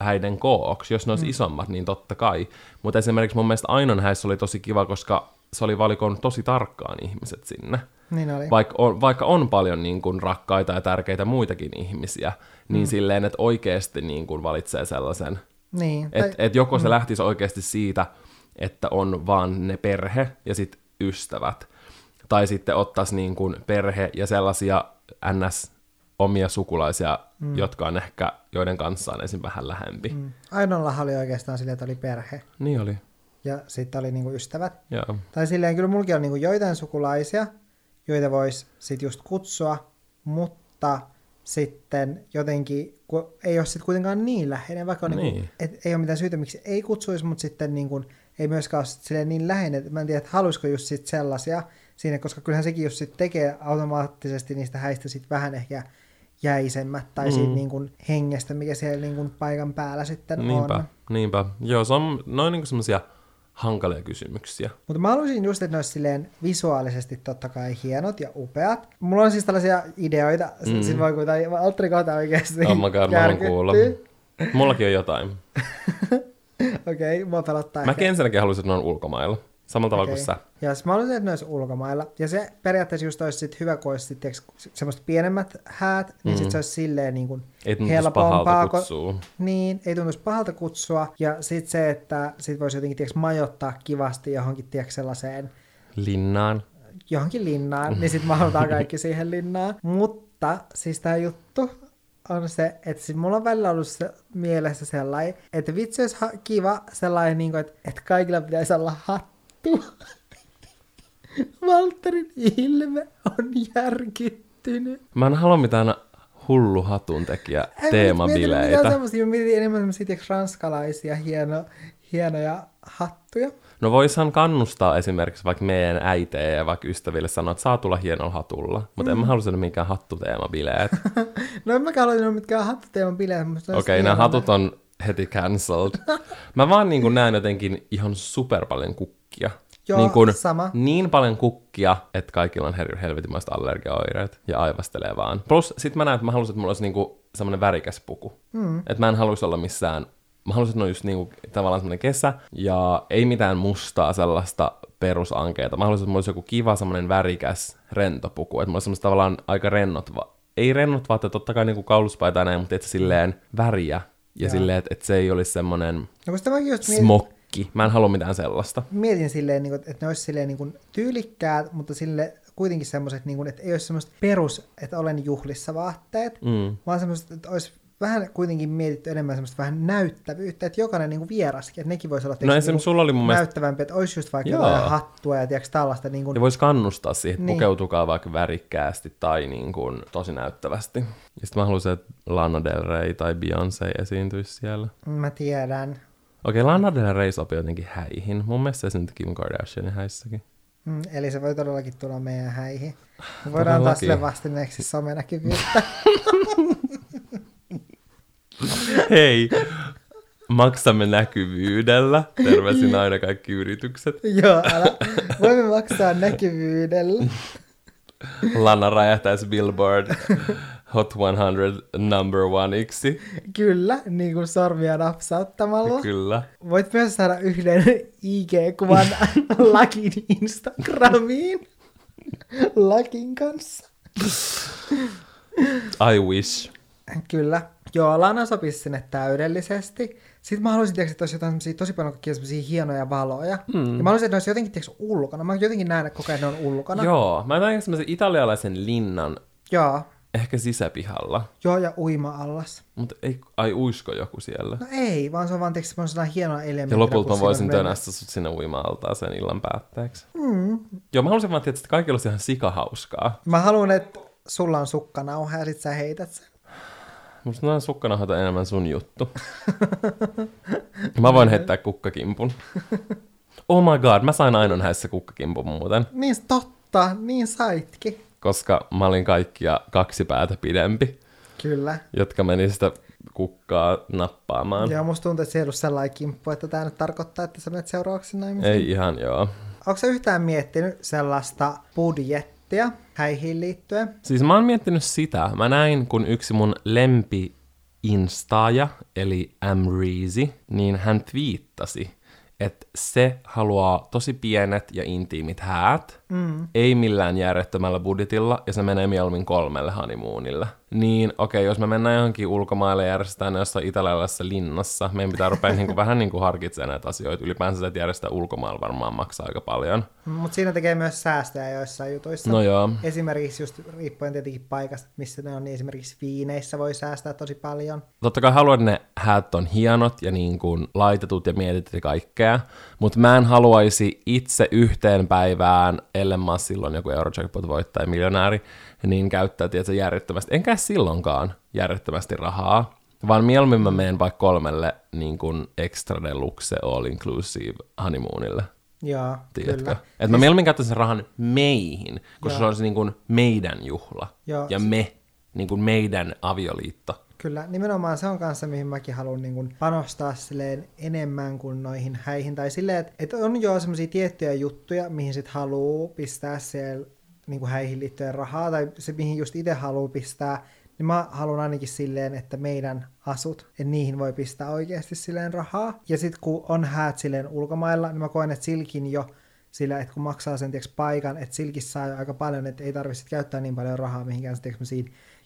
häiden kooksi. Jos ne olisi mm. isommat, niin totta kai. Mutta esimerkiksi mun mielestä Ainon häissä oli tosi kiva, koska se oli valikoinut tosi tarkkaan ihmiset sinne. Niin oli. Vaikka, on, vaikka on paljon niin kuin rakkaita ja tärkeitä muitakin ihmisiä, niin mm. silleen, että oikeasti niin kuin valitsee sellaisen. Niin. Että tai... et joko se lähtisi oikeasti siitä, että on vaan ne perhe ja sitten ystävät. Tai sitten ottaisi niin kuin perhe ja sellaisia ns. Omia sukulaisia, mm. jotka on ehkä joiden kanssa on esim. Vähän lähempi. Mm. Ainoallahan oli oikeastaan silleen, että oli perhe. Niin oli. Ja sitten oli niinku ystävät. Joo. Tai silleen kyllä mulki on niinku joitain sukulaisia, joita voisi sitten just kutsua, mutta sitten jotenkin, kun ei ole sitten kuitenkaan niin läheinen, vaikka niin. Niinku, et ei ole mitään syytä, miksi ei kutsuisi, mutta sitten niinku, ei myöskään ole silleen niin läheinen. Mä en tiedä, että haluaisiko just sit sellaisia siinä, koska kyllähän sekin just sit tekee automaattisesti niistä häistä sit vähän ehkä jäisemmät tai mm. siitä niinku hengestä, mikä siellä niinku paikan päällä sitten niinpä, on. Niinpä, joo, se on noin niinku semmoisia hankalia kysymyksiä. Mutta mä haluaisin just, että ne olisi silleen visuaalisesti totta kai hienot ja upeat. Mulla on siis tällaisia ideoita, mm. siis voi kuitenkin, Altteri kohta oikeasti oh my God, mä haluan kuulla. Mullakin on jotain. Okei, okay, mua pelottaa. Mä ensinnäkin haluaisin, että ne on ulkomailla. Samalla tavalla okay. kuin sä. Ja mä haluaisin, että ne olisi ulkomailla. Ja se periaatteessa just olisi sit hyvä, kun olisi sit, eks, semmoiset pienemmät häät, niin mm-hmm. sit se olisi silleen niin kuin ei helpompaa. Kun... Niin, ei tuntuisi pahalta kutsua. Ja sit se, että sit voisi jotenkin tiiäks, majoittaa kivasti johonkin tiiäks, sellaiseen... Linnaan. Johonkin linnaan, niin sit mahdutaan kaikki siihen linnaan. Mutta siis tää juttu on se, että siis mulla on välillä ollut se mielessä sellainen, että vitsi olisi kiva sellainen, niin kuin, että, että kaikilla pitäisi olla hattu. Valtterin ilme on järkyttynyt. Mä en halua mitään hullu hatuntekijä teemabileitä. Mä mietin enemmän semmosia ranskalaisia hieno, hienoja hattuja. No voisihan kannustaa esimerkiksi vaikka meidän äitejä ja vaikka ystäville sanoa, että saa tulla hienolla hatulla. Mutta mm. en mä halua sanoa minkään hattuteemabileet. No en mäkään halua sanoa mitkään hattuteemabileet. Okei, okay, nämä hatut on heti cancelled. Mä vaan niin kuin näen jotenkin ihan super paljon kukkia. Joo, niin kuin sama. Niin paljon kukkia, että kaikilla on her- helvetimaiset allergiaoireet ja aivastelee vaan. Plus sit mä näen, että mä halusin, että mulla olisi niinku semmoinen värikäs puku. Mm. Että mä en haluaisi olla missään... Mä halusin, että ne on just niinku tavallaan semmoinen kesä ja ei mitään mustaa sellaista perusankeeta. Mä halusin, että mulla olisi joku kiva semmoinen värikäs rentopuku. Että mulla olisi semmoista tavallaan aika rennot... Va- ei rennot vaatteet, totta kai niinku kauluspaita näin, mutta etsä silleen väriä. Ja silleen, että et se ei olisi semmoinen no, smokki. Mä en halua mitään sellaista. Mietin silleen, niin kuin, että ne olisi silleen niin kuin tyylikkäät, mutta sille kuitenkin semmoiset, niin kuin, että ei olisi semmoiset perus, että olen juhlissa vaatteet, mm. vaan semmoiset, että olisi vähän kuitenkin mietitty enemmän semmoista vähän näyttävyyttä, että jokainen niin kuin vieraskin, että nekin voisi olla no, niin sulla oli mun näyttävämpi, että olisi just vaikka jotain hattua ja tiiäks, tällaista. Niin kuin... Ja voisi kannustaa siihen, että niin. Pukeutukaa vaikka värikkäästi tai niin kuin tosi näyttävästi. Ja sitten mä haluaisin, että Lana Del Rey tai Beyoncé esiintyisi siellä. Mä tiedän. Okei, Lana Del Rey sopii jotenkin häihin. Mun mielestä se esiintyi Kim Kardashianin häissäkin. Mm, eli se voi todellakin tulla meidän häihin. Me voidaan antaa sille vastineeksi somenäkyvyyttä. Hei, maksamme näkyvyydellä. Terveisin aina kaikki yritykset. Joo, älä. Voimme maksaa näkyvyydellä. Lana räjähtäisi Billboard Hot sata number oneiksi. Kyllä, niin kuin sormia napsauttamalla. Kyllä. Voit myös saada yhden I G-kuvan Lakin Instagramiin. Lakin kanssa. I wish. Kyllä. Joo, Lana sopisi sinne täydellisesti. Sitten mä haluaisin, tiiäks, että olisi jotain tosi paljon kaikkia semmoisia hienoja valoja. Mm. Ja mä haluaisin, että ne olisi jotenkin tiiäks, ulkona. Mä jotenkin näen, että koko ajan ne on ulkona. Joo, mä näen semmoisen italialaisen linnan. Joo. Ehkä sisäpihalla. Joo, ja uima-allas. Mutta ei ai uisko joku siellä? No ei, vaan se on vaan tiiäks, semmoinen hieno elementti. Ja lopulta mä voisin tönästä sut sinne uima-altaan sen illan päätteeksi. Mm. Joo, mä haluaisin vaan tietää, että kaikilla olisi ihan sikahauskaa. Mä haluan, että sulla on sukkanauha ja sit sä heität sen. Musta noin sukkanahata enemmän sun juttu. Mä voin heittää kukkakimpun. Oh my god, mä sain ainoan häissä kukkakimpun muuten. Niin totta, niin saitkin. Koska mä olin kaikkia kaksi päätä pidempi. Kyllä. Jotka meni sitä kukkaa nappaamaan. Joo, musta tuntuu, että se ei ollut sellainen kimppu, että tää nyt tarkoittaa, että sä menet seuraavaksi naimisiin. Ei ihan joo. Onko sä yhtään miettinyt sellaista budjettia? Häihin liittyen. Siis mä oon miettinyt sitä. Mä näin, kun yksi mun lempi instaaja, eli Amreasy, niin hän twiittasi, että se haluaa tosi pienet ja intiimit häät, mm. ei millään järjettömällä budjetilla, ja se menee mieluummin kolmelle honeymoonille. Niin, okei, okay, jos me mennään johonkin ulkomaille ja järjestetään jossain italialaisessa linnassa, meidän pitää rupea niinku, vähän niinku harkitsemaan näitä asioita. Ylipäänsä se, että järjestää ulkomailla varmaan maksaa aika paljon. Mutta siinä tekee myös säästöjä joissain jutuissa. No joo. Esimerkiksi just riippuen tietenkin paikasta, missä ne on, niin esimerkiksi viineissä voi säästää tosi paljon. Totta kai haluan, että ne häät on hienot ja niin kuin laitetut ja mietit ja kaikkea, mutta mä en haluaisi itse yhteen päivään, ellen mä silloin joku Eurojackpot voittaja miljonääri, niin käyttää tietysti järjettömästi, enkä silloinkaan järjettömästi rahaa, vaan mieluummin mä menen vaikka kolmelle niin kuin extra deluxe all-inclusive honeymoonille. Joo, tiedätkö? Kyllä. Että mä mieluummin käyttäisin rahan meihin, koska se olisi niin kuin meidän juhla joo. Ja me, niin kuin meidän avioliitto. Kyllä, nimenomaan se on kanssa, mihin mäkin haluan niin kun panostaa silleen enemmän kuin noihin häihin. Tai silleen, että et on jo semmoisia tiettyjä juttuja, mihin sit haluaa pistää siellä niin kuin häihin liittyen rahaa, tai se mihin just itse haluaa pistää, niin mä haluan ainakin silleen, että meidän asut, että niihin voi pistää oikeasti silleen rahaa. Ja sit kun on häät silleen ulkomailla, niin mä koen, että silläkin jo sillä, että kun maksaa sen tiiäks, paikan, että silläkin saa jo aika paljon, että ei tarvitse käyttää niin paljon rahaa mihinkään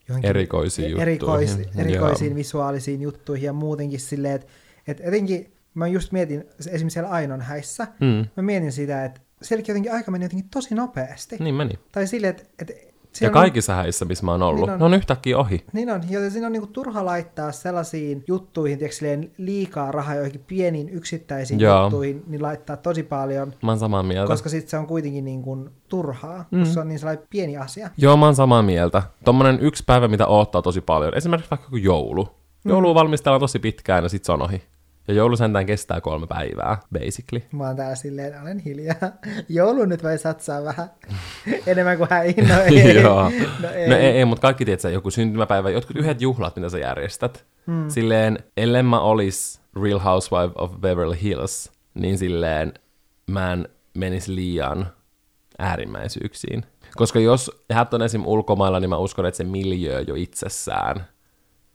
johonkin erikoisiin, erikois, erikoisiin visuaalisiin juttuihin ja muutenkin silleen, että, että etenkin mä just mietin, esimerkiksi siellä Ainon häissä, mm. mä mietin sitä, että sielläkin jotenkin aika meni jotenkin tosi nopeasti. Niin meni. Tai silleen, että... että ja kaikissa on, häissä, missä mä oon ollut, niin on, ne on yhtäkkiä ohi. Niin on, joten siinä on niinku turha laittaa sellaisiin juttuihin, tiedätkö, liikaa rahaa joihinkin pieniin yksittäisiin Joo. juttuihin, niin laittaa tosi paljon. Mä oon samaa mieltä. Koska sit se on kuitenkin niinku turhaa, mm. koska se on niin sellainen pieni asia. Joo, mä oon samaa mieltä. Tommonen yksi päivä, mitä odottaa tosi paljon. Esimerkiksi vaikka joulu. Joulua mm. valmistellaan tosi pitkään ja sit se on ohi. Ja joulu sentään kestää kolme päivää, basically. Mä oon täällä silleen, olen hiljaa. Joulu nyt voi satsaa vähän enemmän kuin häin. No ei. Joo. No ei, no, ei, ei mutta kaikki tietää joku syntymäpäivä, jotkut yhdet juhlat, mitä sä järjestät. Mm. Silleen, ellen mä olis Real Housewives of Beverly Hills, niin silleen mä en menisi liian äärimmäisyyksiin. Koska jos häät on esim. Ulkomailla, niin mä uskon, että se miljöö jo itsessään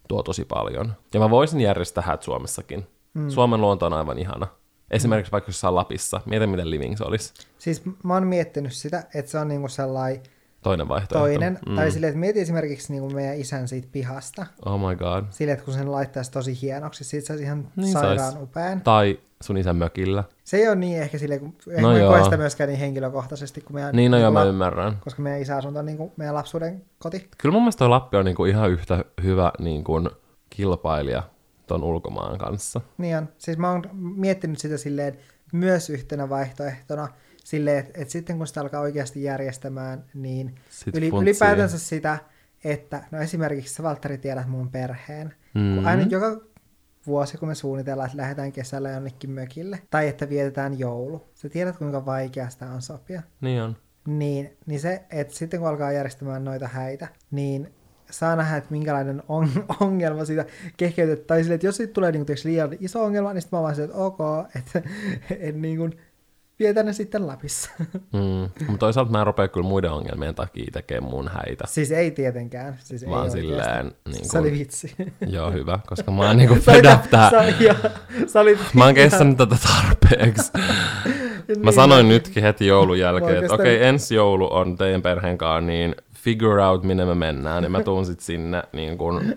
tuo tosi paljon. Ja mä voisin järjestää häät Suomessakin. Mm. Suomen luonto on aivan ihana. Esimerkiksi vaikka jossain Lapissa. Mietin, miten living se olisi. Siis mä oon miettinyt sitä, että se on niinku sellainen... Toinen vaihtoehto. Toinen. Mm. Tai silleen, että mietin esimerkiksi niinku meidän isän siitä pihasta. Oh my god. Silleen, että kun sen laittaisi tosi hienoksi, siitä saisi ihan niin sairaan sais. Upean. Tai sun isän mökillä. Se ei ole niin ehkä silleen, kun no me ei koe sitä myöskään niin henkilökohtaisesti. Kun meidän, niin no joo, mä ymmärrän. Koska meidän isäasunto on niinku meidän lapsuuden koti. Kyllä mun mielestä toi Lappi on niinku ihan yhtä hyvä niinku kilpailija ton ulkomaan kanssa. Niin on. Siis mä oon miettinyt sitä silleen myös yhtenä vaihtoehtona silleen, että, että sitten kun sitä alkaa oikeasti järjestämään, niin yli, ylipäätänsä sitä, että no esimerkiksi sä Valtteri tiedät mun perheen. Mm-hmm. Kun aina joka vuosi, kun me suunnitellaan, että lähdetään kesällä jonnekin mökille, tai että vietetään joulu. Sä tiedät, kuinka vaikea sitä on sopia. Niin on. Niin, niin se, että sitten kun alkaa järjestämään noita häitä, niin saa nähdä, että minkälainen on, ongelma siitä kehkeytetään. Tai silleen, että jos siitä tulee niin kuin, liian iso ongelma, niin sitten mä vaan silleen, että ok, että et, niin kuin, vietä ne sitten Lapissa. Mm. Mutta toisaalta mä en rupea kyllä muiden ongelmien takia tekemään mun häitä. Siis ei tietenkään. Siis vaan ei silleen... Niin kuin, se oli vitsi. Joo, hyvä, koska mä oon niin kuin pedäptää. Mä oon kestänyt tätä tarpeeksi. Niin. Mä sanoin nytkin heti joulun jälkeen, että okei, okay, ensi joulu on teidän perheen kanssa, niin figure out, minne me mennään, niin mä tuun sit sinne niin kun...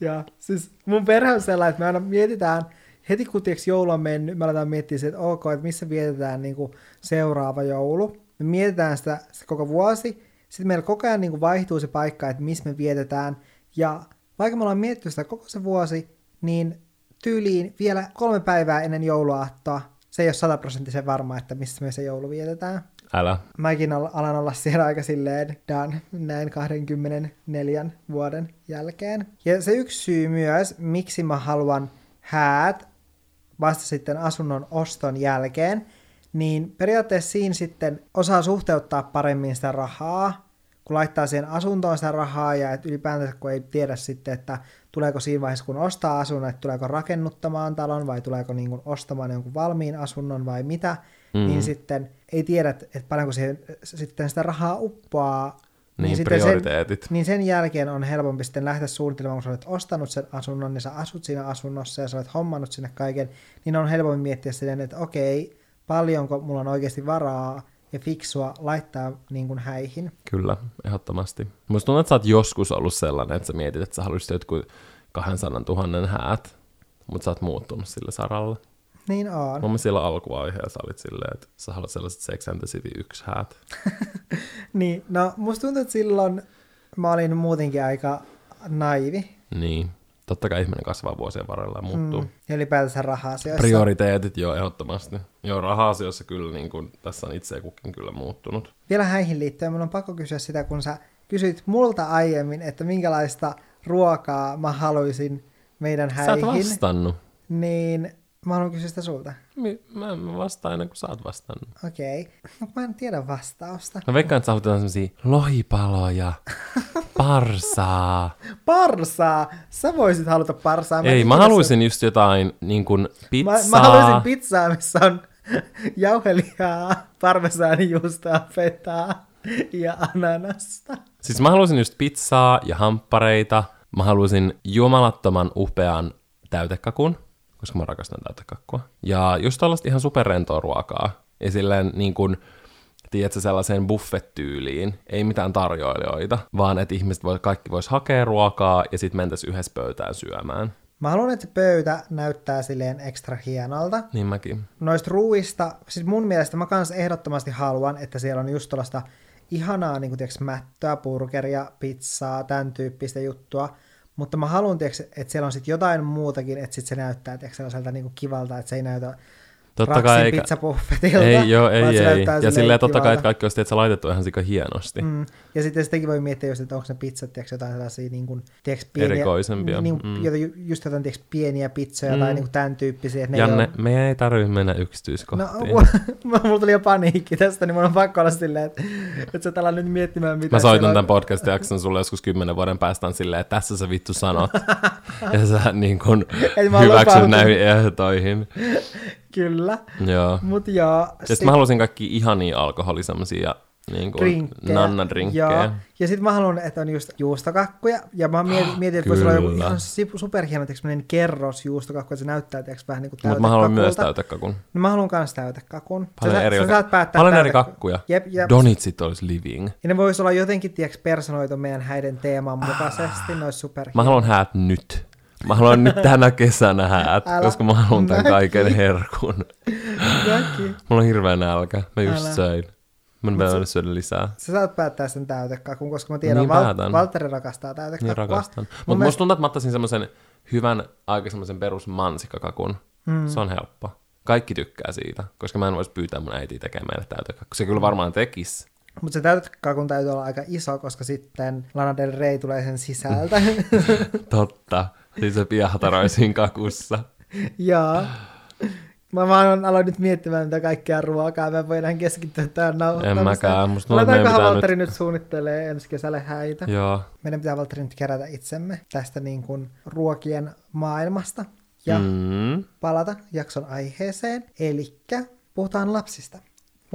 Ja siis mun perhe on sellainen, että me aina mietitään, heti kun tiiäks joulu on mennyt, me aletaan miettiä se, että ok, että missä vietetään niin kun seuraava joulu. Me mietitään sitä, sitä koko vuosi, sitten meillä koko ajan niin kun vaihtuu se paikka, että missä me vietetään, ja vaikka me ollaan miettinyt sitä koko se vuosi, niin tyyliin vielä kolme päivää ennen jouluaattoa, se ei ole sataprosenttisen varma, että missä me se joulu vietetään. Älä. Mäkin alan olla siellä aika silleen done näin kaksikymmentäneljä vuoden jälkeen. Ja se yksi syy myös, miksi mä haluan häät vasta sitten asunnon oston jälkeen, niin periaatteessa siinä sitten osaa suhteuttaa paremmin sitä rahaa, kun laittaa siihen asuntoon sitä rahaa ja et ylipäätänsä kun ei tiedä sitten, että tuleeko siinä vaiheessa kun ostaa asunnon, että tuleeko rakennuttamaan talon vai tuleeko niin kuin ostamaan jonkun valmiin asunnon vai mitä, mm. niin sitten ei tiedä, että paljonko siihen, sitten sitä rahaa uppoaa. Niin, niin prioriteetit. Sen, niin sen jälkeen on helpompi sitten lähteä suunnittelemaan, kun sä olet ostanut sen asunnon, niin sä asut siinä asunnossa ja sä olet hommannut sinne kaiken, niin on helpompi miettiä silleen, että okei, paljonko mulla on oikeasti varaa ja fiksua laittaa niin kuin häihin. Kyllä, ehdottomasti. Musta tuntuu, että sä oot joskus ollut sellainen, että sä mietit, että sä haluaisit jotkut kaksisataa tuhatta häät, mutta sä oot muuttunut sillä saralla. Niin on. Mä olin siellä alkuvaiheessa, olit silleen, että sä haluat sellaiset Sex and the City yksi häät. Niin, no musta tuntuu, että silloin mä olin muutenkin aika naivi. Niin, totta kai ihminen kasvaa vuosien varrella ja muuttuu. Mm. Ja ylipäätänsä raha-asioissa. Prioriteetit, joo, ehdottomasti. Joo, raha-asioissa kyllä, niin kuin tässä on itse kukin kyllä muuttunut. Vielä häihin liittyen, mun on pakko kysyä sitä, kun sä kysyit multa aiemmin, että minkälaista ruokaa mä haluaisin meidän häihin. Sä oot vastannut. Niin... Mä haluan kysyä sitä sulta. Mä en vastaa aina, kun sä oot vastannut. Okei. Okay. No mä en tiedä vastausta. Mä veikkaan, että sä halutetaan semmosia lohipaloja, parsaa. Parsaa? Sä voisit haluta parsaa. Mä Ei, mä haluaisin sun... just jotain niin kuin pizzaa. Mä, mä haluaisin pizzaa, missä on jauhelihaa, parmesaanijuustoa, fetaa ja ananasta. Siis mä haluaisin just pizzaa ja hamppareita. Mä haluaisin jumalattoman upean täytekakun. Koska mä rakastan täytekakkua. Ja just tällaista ihan superrentoa ruokaa. ja silleen niin kuin, tiedätkö, sellaiseen buffettyyliin, ei mitään tarjoilijoita, vaan että ihmiset voi, kaikki vois hakea ruokaa ja sitten mentäisiin yhdessä pöytään syömään. Mä haluan, että pöytä näyttää silleen ekstra hienolta. Niin mäkin. Noista ruuista, siis mun mielestä mä kans ehdottomasti haluan, että siellä on just tuollaista ihanaa niin kuin, tiiäks, mättöä, burgeria, pizzaa, tämän tyyppistä juttua. Mutta mä haluan, tiiäks, että siellä on sit jotain muutakin, että sit se näyttää tiiäks, sellaiselta niin kuin kivalta, että se ei näytä totta raksin pizzabuffetilta. Ei, joo, ei, ei. ei. Ja silleen totta kai, että kaikki olisi tietysti laitettu ihan sika hienosti. Mm. Ja sitten sitäkin voi miettiä just, että onko ne pizzat tiiäks, jotain sellaisia niin kuin, tiiäks, pieniä, erikoisempia. Niin, mm. Just jotain tiiäks, pieniä pizzoja mm. tai niin kuin tämän tyyppisiä. Ne Janne, ei ole... meidän ei tarvitse mennä yksityiskohtiin. No, mulla tuli jo paniikki tästä, niin mun on pakko olla silleen, että, että sä et ala nyt miettimään mitä. Mä soitan tämän podcast-jakson sulle joskus kymmenen vuoden päästään silleen, että tässä sä vittu sanot. Ja sä niin kuin hyväksyt näihin ehtoihin. Kyllä, mutta joo. Ja sit... mä halusin kaikki ihania alkoholisemmosia niin kuin nannadrinkkejä. Ja sit mä haluan, että on just juustokakkuja. Ja mä mietin, mietin että voisi olla joku ihan superhieno kerros juustokakku, että se näyttää tiiäks, vähän niin kuin täytekakkulta. Mutta mä haluan myös täytekakun. No mä haluan myös täytekakun. Paljon, sä, eri, sä saat päättää paljon eri kakkuja. Jep, jep. Donitsit olisi living. Ja ne voisi olla jotenkin tiiäks, personoitu meidän häiden teeman mukaisesti. Ne olisi superhieno. Mä haluan häät nyt. Mä haluan nyt tänä kesänä häät, koska mä haluan tämän näki. Kaiken herkun. Näki. Mulla on hirveä nälkä. Mä just Älä. söin. Mä en päällä syödä lisää. Sä saat päättää sen täytekakun, koska mä tiedän, että niin Val- Valtteri rakastaa täytekakua. Niin rakastan. Mutta musta mielestä... tuntuu, että mä ottaisin semmoisen hyvän, aika semmoisen perus mansikkakakun. Mm. Se on helppo. Kaikki tykkää siitä, koska mä en voisi pyytää mun äitiä tekemään meille täytekakku. Se kyllä varmaan tekisi. Mutta se täytekakun täytyy olla aika iso, koska sitten Lana Del Rey tulee sen sisältä. Totta. Siis se piahtaroisin kakussa. Joo. Mä vaan aloin nyt miettimään, mitä kaikkea ruokaa. Mä voidaan keskittyä tähän nauhoittamiseen. En mäkään. Musta Laitaankohan Valtteri nyt... nyt suunnittelee ensi kesälle häitä? Joo. Meidän pitää Valtteri nyt kerätä itsemme tästä niin kuin ruokien maailmasta. Ja mm. palata jakson aiheeseen. Elikkä puhutaan lapsista. Me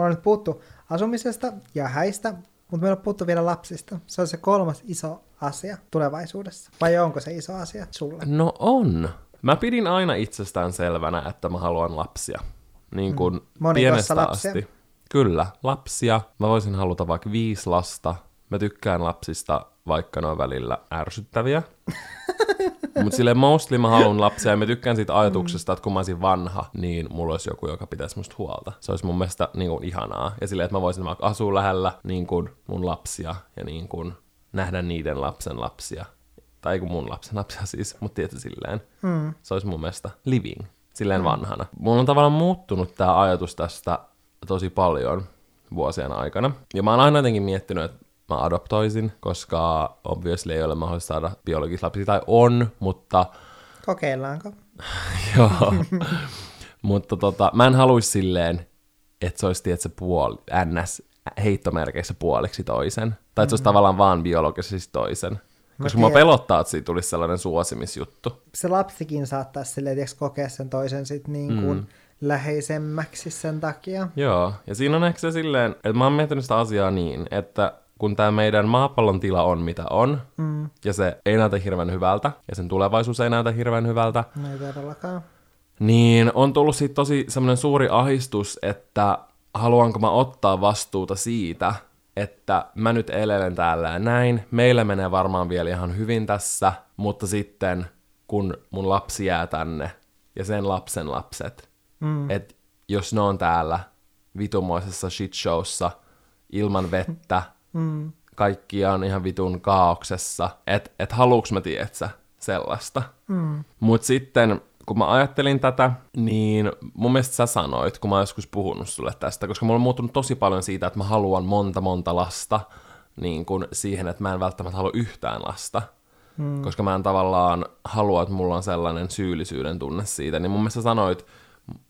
ollaan nyt puhuttu asumisesta ja häistä, mutta me ollaan puhuttu vielä lapsista. Se on se kolmas iso asia tulevaisuudessa. Vai onko se iso asia sulle? No on. Mä pidin aina itsestään selvänä, että mä haluan lapsia. Niin kuin mm. pienestä lapsia. Asti. Kyllä, lapsia. Mä voisin haluta vaikka viisi lasta. Mä tykkään lapsista, vaikka ne on välillä ärsyttäviä. Mutta silleen mostly mä haluan lapsia ja mä tykkään siitä ajatuksesta, että kun mä olisin vanha, niin mulla olisi joku, joka pitäisi musta huolta. Se olisi mun mielestä niin kuin ihanaa. Ja silleen, että mä voisin vaikka asua lähellä niin kuin mun lapsia ja niin kuin nähdä niiden lapsen lapsia. Tai kun mun lapsen lapsia siis, mutta tietysti silleen. Mm. Se olisi mun mielestä living, silleen mm. vanhana. Mulla on tavallaan muuttunut tää ajatus tästä tosi paljon vuosien aikana. Ja mä oon aina jotenkin miettinyt, että mä adoptoisin, koska obviously ei ole mahdollista saada biologisia lapsia, tai on, mutta... Kokeillaanko? Joo. Mutta tota, mä en haluisi silleen, että se olisi tietysti puoli, ns. Heittomerkeissä puoliksi toisen. Tai että se olisi mm-hmm. tavallaan vaan biologisesti toisen. Koska mä, mä pelottaa, että siitä tulisi sellainen suosimisjuttu. Se lapsikin saattaisi silleen, tiiäks, kokea sen toisen sit niin kuin mm. läheisemmäksi sen takia. Joo, ja siinä on ehkä se silleen, että mä oon miettinyt sitä asiaa niin, että kun tää meidän maapallon tila on mitä on, mm. ja se ei näytä hirveän hyvältä, ja sen tulevaisuus ei näytä hirveän hyvältä. No ei todellakaan. Niin on tullut siitä tosi semmoinen suuri ahdistus, että haluanko mä ottaa vastuuta siitä, että mä nyt elelen täällä ja näin, meillä menee varmaan vielä ihan hyvin tässä, mutta sitten kun mun lapsi jää tänne ja sen lapsen lapset, mm. että jos ne on täällä vitumoisessa shitshowssa, ilman vettä, mm. kaikki on ihan vitun kaauksessa, että et haluuks mä tiedätkö sellaista. Mm. Mut sitten kun mä ajattelin tätä, niin mun mielestä sä sanoit, kun mä oon joskus puhunut sulle tästä, koska mulla on muuttunut tosi paljon siitä, että mä haluan monta monta lasta niin kun siihen, että mä en välttämättä halua yhtään lasta, mm. koska mä en tavallaan halua, että mulla on sellainen syyllisyyden tunne siitä, niin mun mielestä sanoit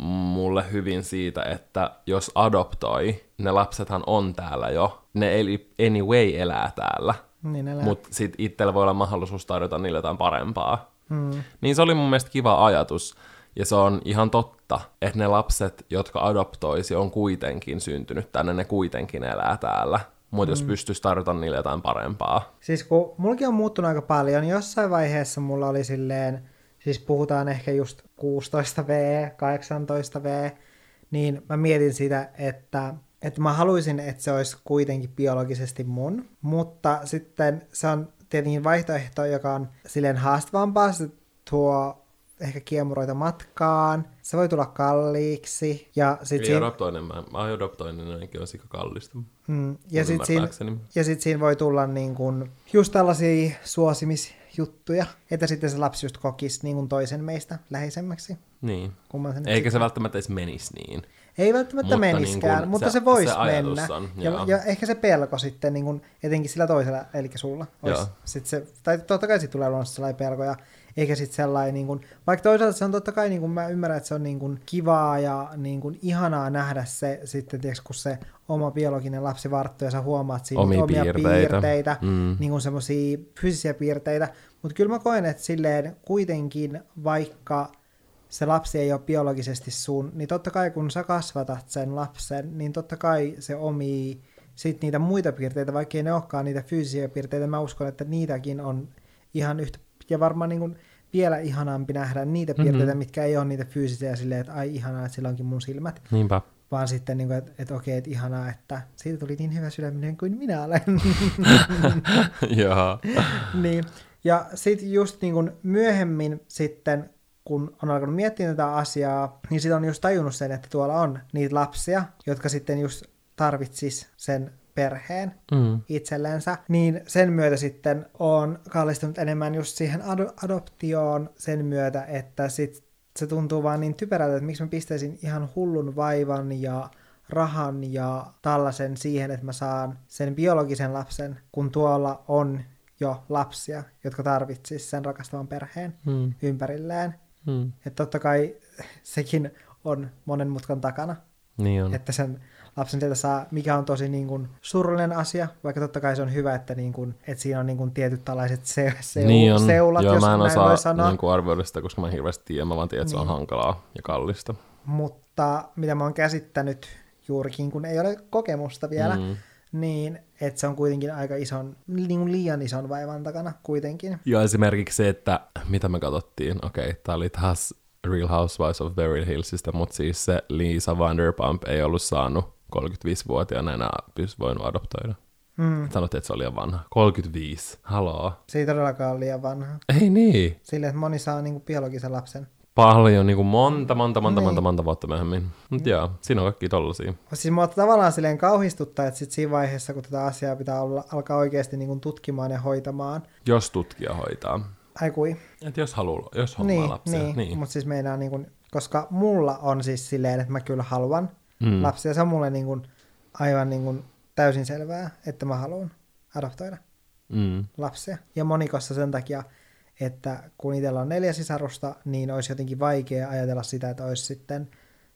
mulle hyvin siitä, että jos adoptoi, ne lapsethan on täällä jo, ne eli anyway elää täällä, niin elää. Mut sit itsellä voi olla mahdollisuus tarjota niille jotain parempaa. Mm. Niin se oli mun mielestä kiva ajatus, ja se on ihan totta, että ne lapset, jotka adoptoisi, on kuitenkin syntynyt tänne, ne kuitenkin elää täällä, mutta mm. jos pystyisi tarjota niille jotain parempaa. Siis kun mullakin on muuttunut aika paljon, jossain vaiheessa mulla oli silleen, siis puhutaan ehkä just kuusitoista vuotta, kahdeksantoista vuotta, niin mä mietin sitä, että, että mä haluaisin, että se olisi kuitenkin biologisesti mun, mutta sitten se on tietenkin vaihtoehto, joka on silleen haastavampaa, se tuo ehkä kiemuroita matkaan, se voi tulla kalliiksi. Ja sit siinä... adoptoinen, mä, mä oon adoptoinen, ainakin on sika kallista. Mm. Ja sitten siinä, sit siinä voi tulla niin kun just tällaisia suosimisjuttuja, että sitten se lapsi just kokisi niin kun toisen meistä läheisemmäksi. Niin. Eikä se välttämättä edes menisi niin. Ei välttämättä mutta meniskään, niin mutta se, se voisi mennä. On, ja, ja ehkä se pelko sitten, niin kun, etenkin sillä toisella, eli sulla. Olisi sit se, tai totta kai siitä tulee luonnossa sellainen pelko, ja eikä sitten sellainen, niin kun, vaikka toisaalta se on totta kai, niin kun mä ymmärrän, että se on niin kun kivaa ja niin kun ihanaa nähdä se, sitten, tiiäks, kun se oma biologinen lapsi varttuu, ja sä huomaat siinä omia, omia piirteitä, piirteitä mm. niin kun semmosia fyysisiä piirteitä. Mutta kyllä mä koen, että silleen kuitenkin, vaikka se lapsi ei ole biologisesti sun, niin totta kai kun sä kasvatat sen lapsen, niin totta kai se omii sit niitä muita piirteitä, vaikka ei ne olekaan niitä fyysisiä piirteitä. Mä uskon, että niitäkin on ihan yhtä, ja varmaan niin kuin vielä ihanampi nähdä niitä piirteitä, mm-hmm. mitkä ei ole niitä fyysisiä silleen, että ai ihanaa, että sillä onkin mun silmät. Niinpä. Vaan sitten, niin kuin, että, että okei, että ihanaa, että siitä tuli niin hyvä sydäminen kuin minä olen. Joo. Niin. Ja sitten just niin kuin myöhemmin sitten, kun on alkanut miettiä tätä asiaa, niin sitten on just tajunnut sen, että tuolla on niitä lapsia, jotka sitten just tarvitsis sen perheen mm. itsellensä, niin sen myötä sitten on kallistunut enemmän just siihen ad- adoptioon sen myötä, että sit se tuntuu vaan niin typerältä, että miksi mä pistäisin ihan hullun vaivan ja rahan ja tällaisen siihen, että mä saan sen biologisen lapsen, kun tuolla on jo lapsia, jotka tarvitsis sen rakastavan perheen mm. ympärilleen. Hmm. Että totta kai sekin on monen mutkan takana, niin on. Että sen lapsen sieltä saa, mikä on tosi niin kuin surullinen asia, vaikka totta kai se on hyvä, että, niin kuin, että siinä on niin kuin tietyt tällaiset se, se, niin seulat, joo, jos mä en näin voi sanoa. Niin kuin arvioida sitä, koska mä en hirveästi tiedä, mä vaan tiedän, että niin. Se on hankalaa ja kallista. Mutta mitä mä oon käsittänyt juurikin, kun ei ole kokemusta vielä, hmm. niin että se on kuitenkin aika ison, niin kuin liian ison vaivan takana kuitenkin. Ja esimerkiksi se, että mitä me katsottiin, okei, okay, tää oli taas Real Housewives of Beverly Hillsista, mutta siis se Lisa Vanderbump ei ollut saanut kolmekymmentäviisivuotiaana enää pysty voinut adoptoida. Mm. Sanoit, että se on liian vanha. kolmekymmentäviisi, haloo. Se ei todellakaan ole liian vanha. Ei niin. Silleen, että moni saa niin kuin biologisen lapsen. Paljon, niin kuin monta, monta, monta, niin. monta, monta vuotta myöhemmin. Mutta niin. Joo, siinä on kaikki tollasia. Siis mua tavallaan silleen kauhistuttaa, että sit siinä vaiheessa, kun tätä asiaa pitää olla, alkaa oikeasti niin kuin tutkimaan ja hoitamaan. Jos tutkija hoitaa. Ai kui. Et jos haluaa, jos hommaa niin, lapsia. Niin, niin. Mutta siis meinaa, niin kuin, koska mulla on siis silleen, että mä kyllä haluan mm. lapsia. Se on mulle niin kuin, aivan niin kuin, täysin selvää, että mä haluan adoptoida mm. lapsia. Ja monikossa sen takia, että kun itsellä on neljä sisarusta, niin olisi jotenkin vaikea ajatella sitä, että olisi sitten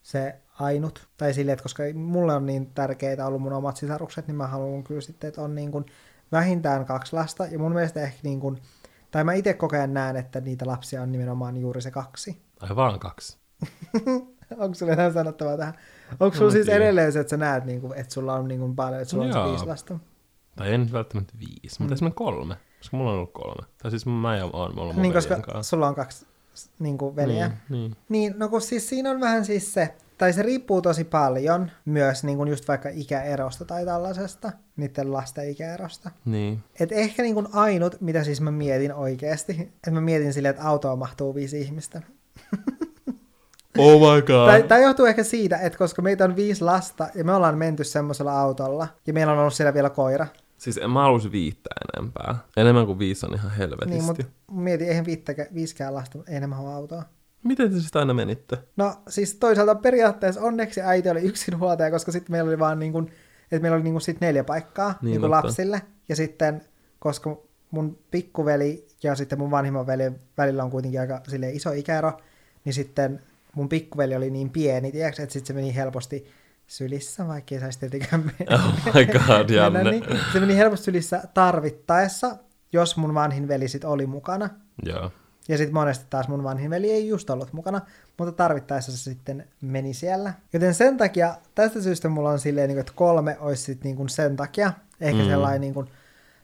se ainut. Tai silleen, että koska mulle on niin tärkeitä ollut mun omat sisarukset, niin mä haluan kyllä sitten, että on niin kuin vähintään kaksi lasta. Ja mun mielestä ehkä niin kuin, tai mä itse koko ajan näen, että niitä lapsia on nimenomaan juuri se kaksi. Ai vaan kaksi. Onko sulla jotain sanottavaa tähän? Onko sulla no, siis edelleen se, että sä näet, niin kuin, että sulla on niin kuin paljon, että sulla no, on viisi lasta? Tai en välttämättä viisi, mutta mm. esimerkiksi kolme. Koska mulla on ollut kolme. Tai siis mä ja mä oon ollut mun niin, koska kanssa. Sulla on kaksi niin kuin veliä. Niin, niin. niin, no kun siis siinä on vähän siis se, tai se riippuu tosi paljon myös niin kuin just vaikka ikäerosta tai tällaisesta, niiden lasten ikäerosta. Niin. Et ehkä niin kuin ainut, mitä siis mä mietin oikeasti, että mä mietin silleen, että autoon mahtuu viisi ihmistä. Oh my god. Tämä johtuu ehkä siitä, että koska meitä on viisi lasta ja me ollaan menty semmoisella autolla ja meillä on ollut siellä vielä koira. Siis en mä haluaisi viittä enempää. Enemmän kuin viisi on ihan helvetisti. Niin, mutta mietin, eihän viittäkään, viisikään lasta, ei enemmän ole autoa. Miten te sitä aina menitte? No siis toisaalta periaatteessa onneksi äiti oli yksinhuoltaja, koska sitten meillä oli vaan niin kuin, että meillä oli niin kuin sit neljä paikkaa niin niin lapsille. Ja sitten, koska mun pikkuveli ja sitten mun vanhimman veli välillä on kuitenkin aika silleen iso ikäero, niin sitten mun pikkuveli oli niin pieni, tiiäks, että sitten se meni helposti sylissä, vaikka ei saisi tietenkään mennä. Oh my god, Janne. Mennä, niin se meni helposti sylissä tarvittaessa, jos mun vanhin veli sit oli mukana. Joo. Ja sit monesti taas mun vanhin veli ei just ollut mukana, mutta tarvittaessa se sitten meni siellä. Joten sen takia, tästä syystä mulla on silleen, että kolme olisi sit sen takia, ehkä mm. sellainen niin kuin,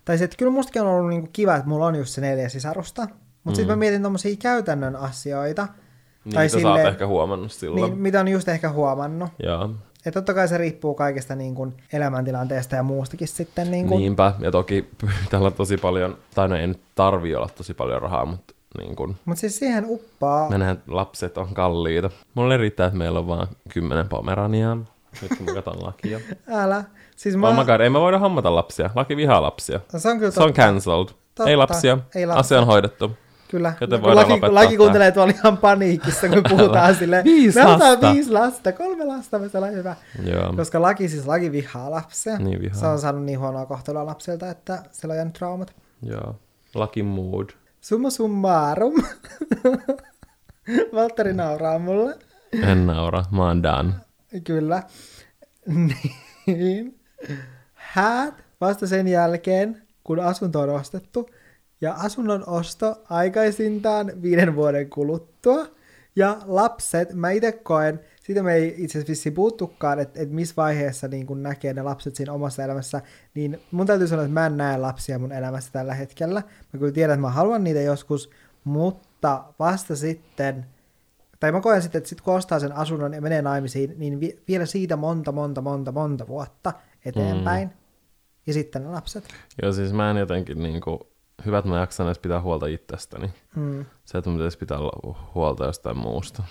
tai se, että kyllä mustakin on ollut kiva, että mulla on just se neljä sisarusta, mutta mm. sit mä mietin tommosia käytännön asioita, Niin, tai mitä silleen, sä oot ehkä huomannut silloin. Niin, mitä on just ehkä huomannut. Joo. Ja totta kai se riippuu kaikesta niin kuin elämäntilanteesta ja muustakin sitten. Niin kuin. Niinpä, ja toki tällä tosi paljon, tai no ei nyt tarvii olla tosi paljon rahaa, mutta niin kuin. Mut siis siihen uppaa. Meidän lapset on kalliita. Mulle riittää, että meillä on vaan kymmenen pomeraniaa, nyt kun mä katon lakia. Älä. Siis mä... Oh my god, ei me voida hommata lapsia. Laki vihaa lapsia. No, se on kyllä totta. Se on cancelled. Totta. Ei lapsia. Ei lapsia. Asia on hoidettu. Kyllä. Laki, laki kuuntelee tuolla ihan paniikissa, kun puhutaan silleen, viisi me otetaan viisi lasta, kolme lasta, me ollaan hyvä. Joo. Koska laki siis laki vihaa lapsia. Niin vihaa. Se on saanut niin huonoa kohtelua lapsilta, että siellä on jäänyt traumat. Joo. Laki mood. Summa summarum. Valtteri nauraa mulle. En naura, mä oon done. Kyllä. Niin. Häät vasta sen jälkeen, kun asunto on ostettu. Ja asunnon osto aikaisintaan viiden vuoden kuluttua. Ja lapset, mä itse koen, siitä me ei itse asiassa vissiin puuttukaan, että et missä vaiheessa niin kun näkee ne lapset siinä omassa elämässä, niin mun täytyy sanoa, että mä en näe lapsia mun elämässä tällä hetkellä. Mä kyllä tiedän, että mä haluan niitä joskus, mutta vasta sitten, tai mä koen sitten, että sit kun ostaa sen asunnon ja menee naimisiin, niin vi- vielä siitä monta, monta, monta, monta vuotta eteenpäin. Mm. Ja sitten ne lapset. Joo, siis mä en jotenkin niinku... Hyvä, että mä jaksan edes pitää huolta itsestäni. Mm. Se, että mä pitäisi pitää huolta jostain muusta.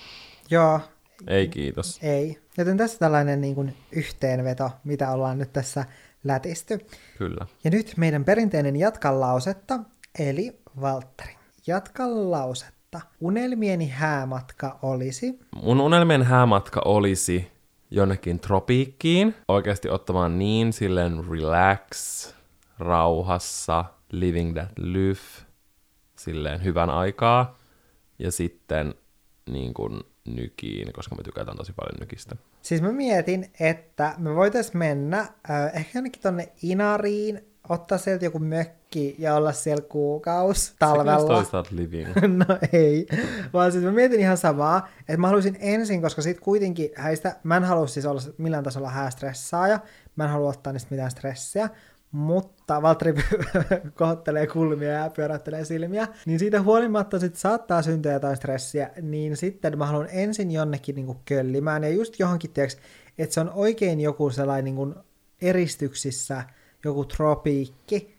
Joo. Ei kiitos. Ei. Joten tässä tällainen niin kuin yhteenveto, mitä ollaan nyt tässä lätisty. Kyllä. Ja nyt meidän perinteinen jatka lausetta, eli Valtteri. Jatka lausetta. Unelmieni häämatka olisi... Mun unelmien häämatka olisi jonnekin tropiikkiin. Oikeasti ottamaan niin silleen relax, rauhassa... Living that life, silleen hyvän aikaa, ja sitten niin kuin nykiin, koska me tykätään tosi paljon nykistä. Siis mä mietin, että me voitais mennä äh, ehkä jonnekin tonne Inariin, ottaa sieltä joku mökki ja olla siellä kuukaus talvella. Sä living. No ei, vaan siis mä mietin ihan samaa, että mä haluaisin ensin, koska sit kuitenkin häistä, mä en halua siis olla millään tasolla häästressaaja, mä en halua ottaa niistä mitään stressiä, mutta Valtteri kohottelee kulmia ja pyöräyttelee silmiä, niin siitä huolimatta sit saattaa syntyä jotain stressiä, niin sitten mä haluan ensin jonnekin niinku köllimään, ja just johonkin, tiiäks, että se on oikein joku sellainen niinku eristyksissä, joku tropiikki,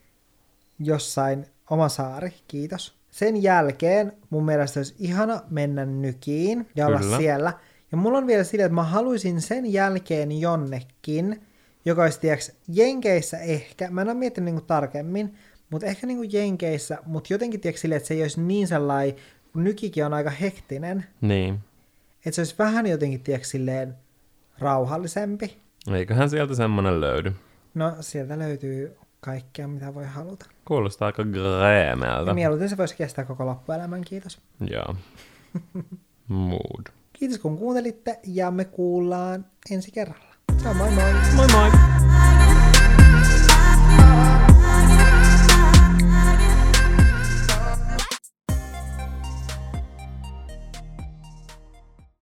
jossain oma saari, kiitos. Sen jälkeen mun mielestä olisi ihana mennä nykiin ja olla Kyllä. siellä, ja mulla on vielä sille, että mä haluaisin sen jälkeen jonnekin, joka olisi, tiiäks, Jenkeissä ehkä, mä en ole miettinyt niinku tarkemmin, mutta ehkä niinku Jenkeissä, mutta jotenkin, tiiäks, silleen, että se ei olisi niin sellainen, kun nykikin on aika hektinen. Niin. Että se olisi vähän jotenkin, tiiäks, silleen rauhallisempi. Eiköhän sieltä semmoinen löydy. No, sieltä löytyy kaikkea, mitä voi haluta. Kuulostaa aika greemeältä. Mieluiten se voisi kestää koko loppuelämän, kiitos. Joo. Mood. Kiitos kun kuuntelitte, ja me kuullaan ensi kerralla. Ciao, moi moi. Moi moi.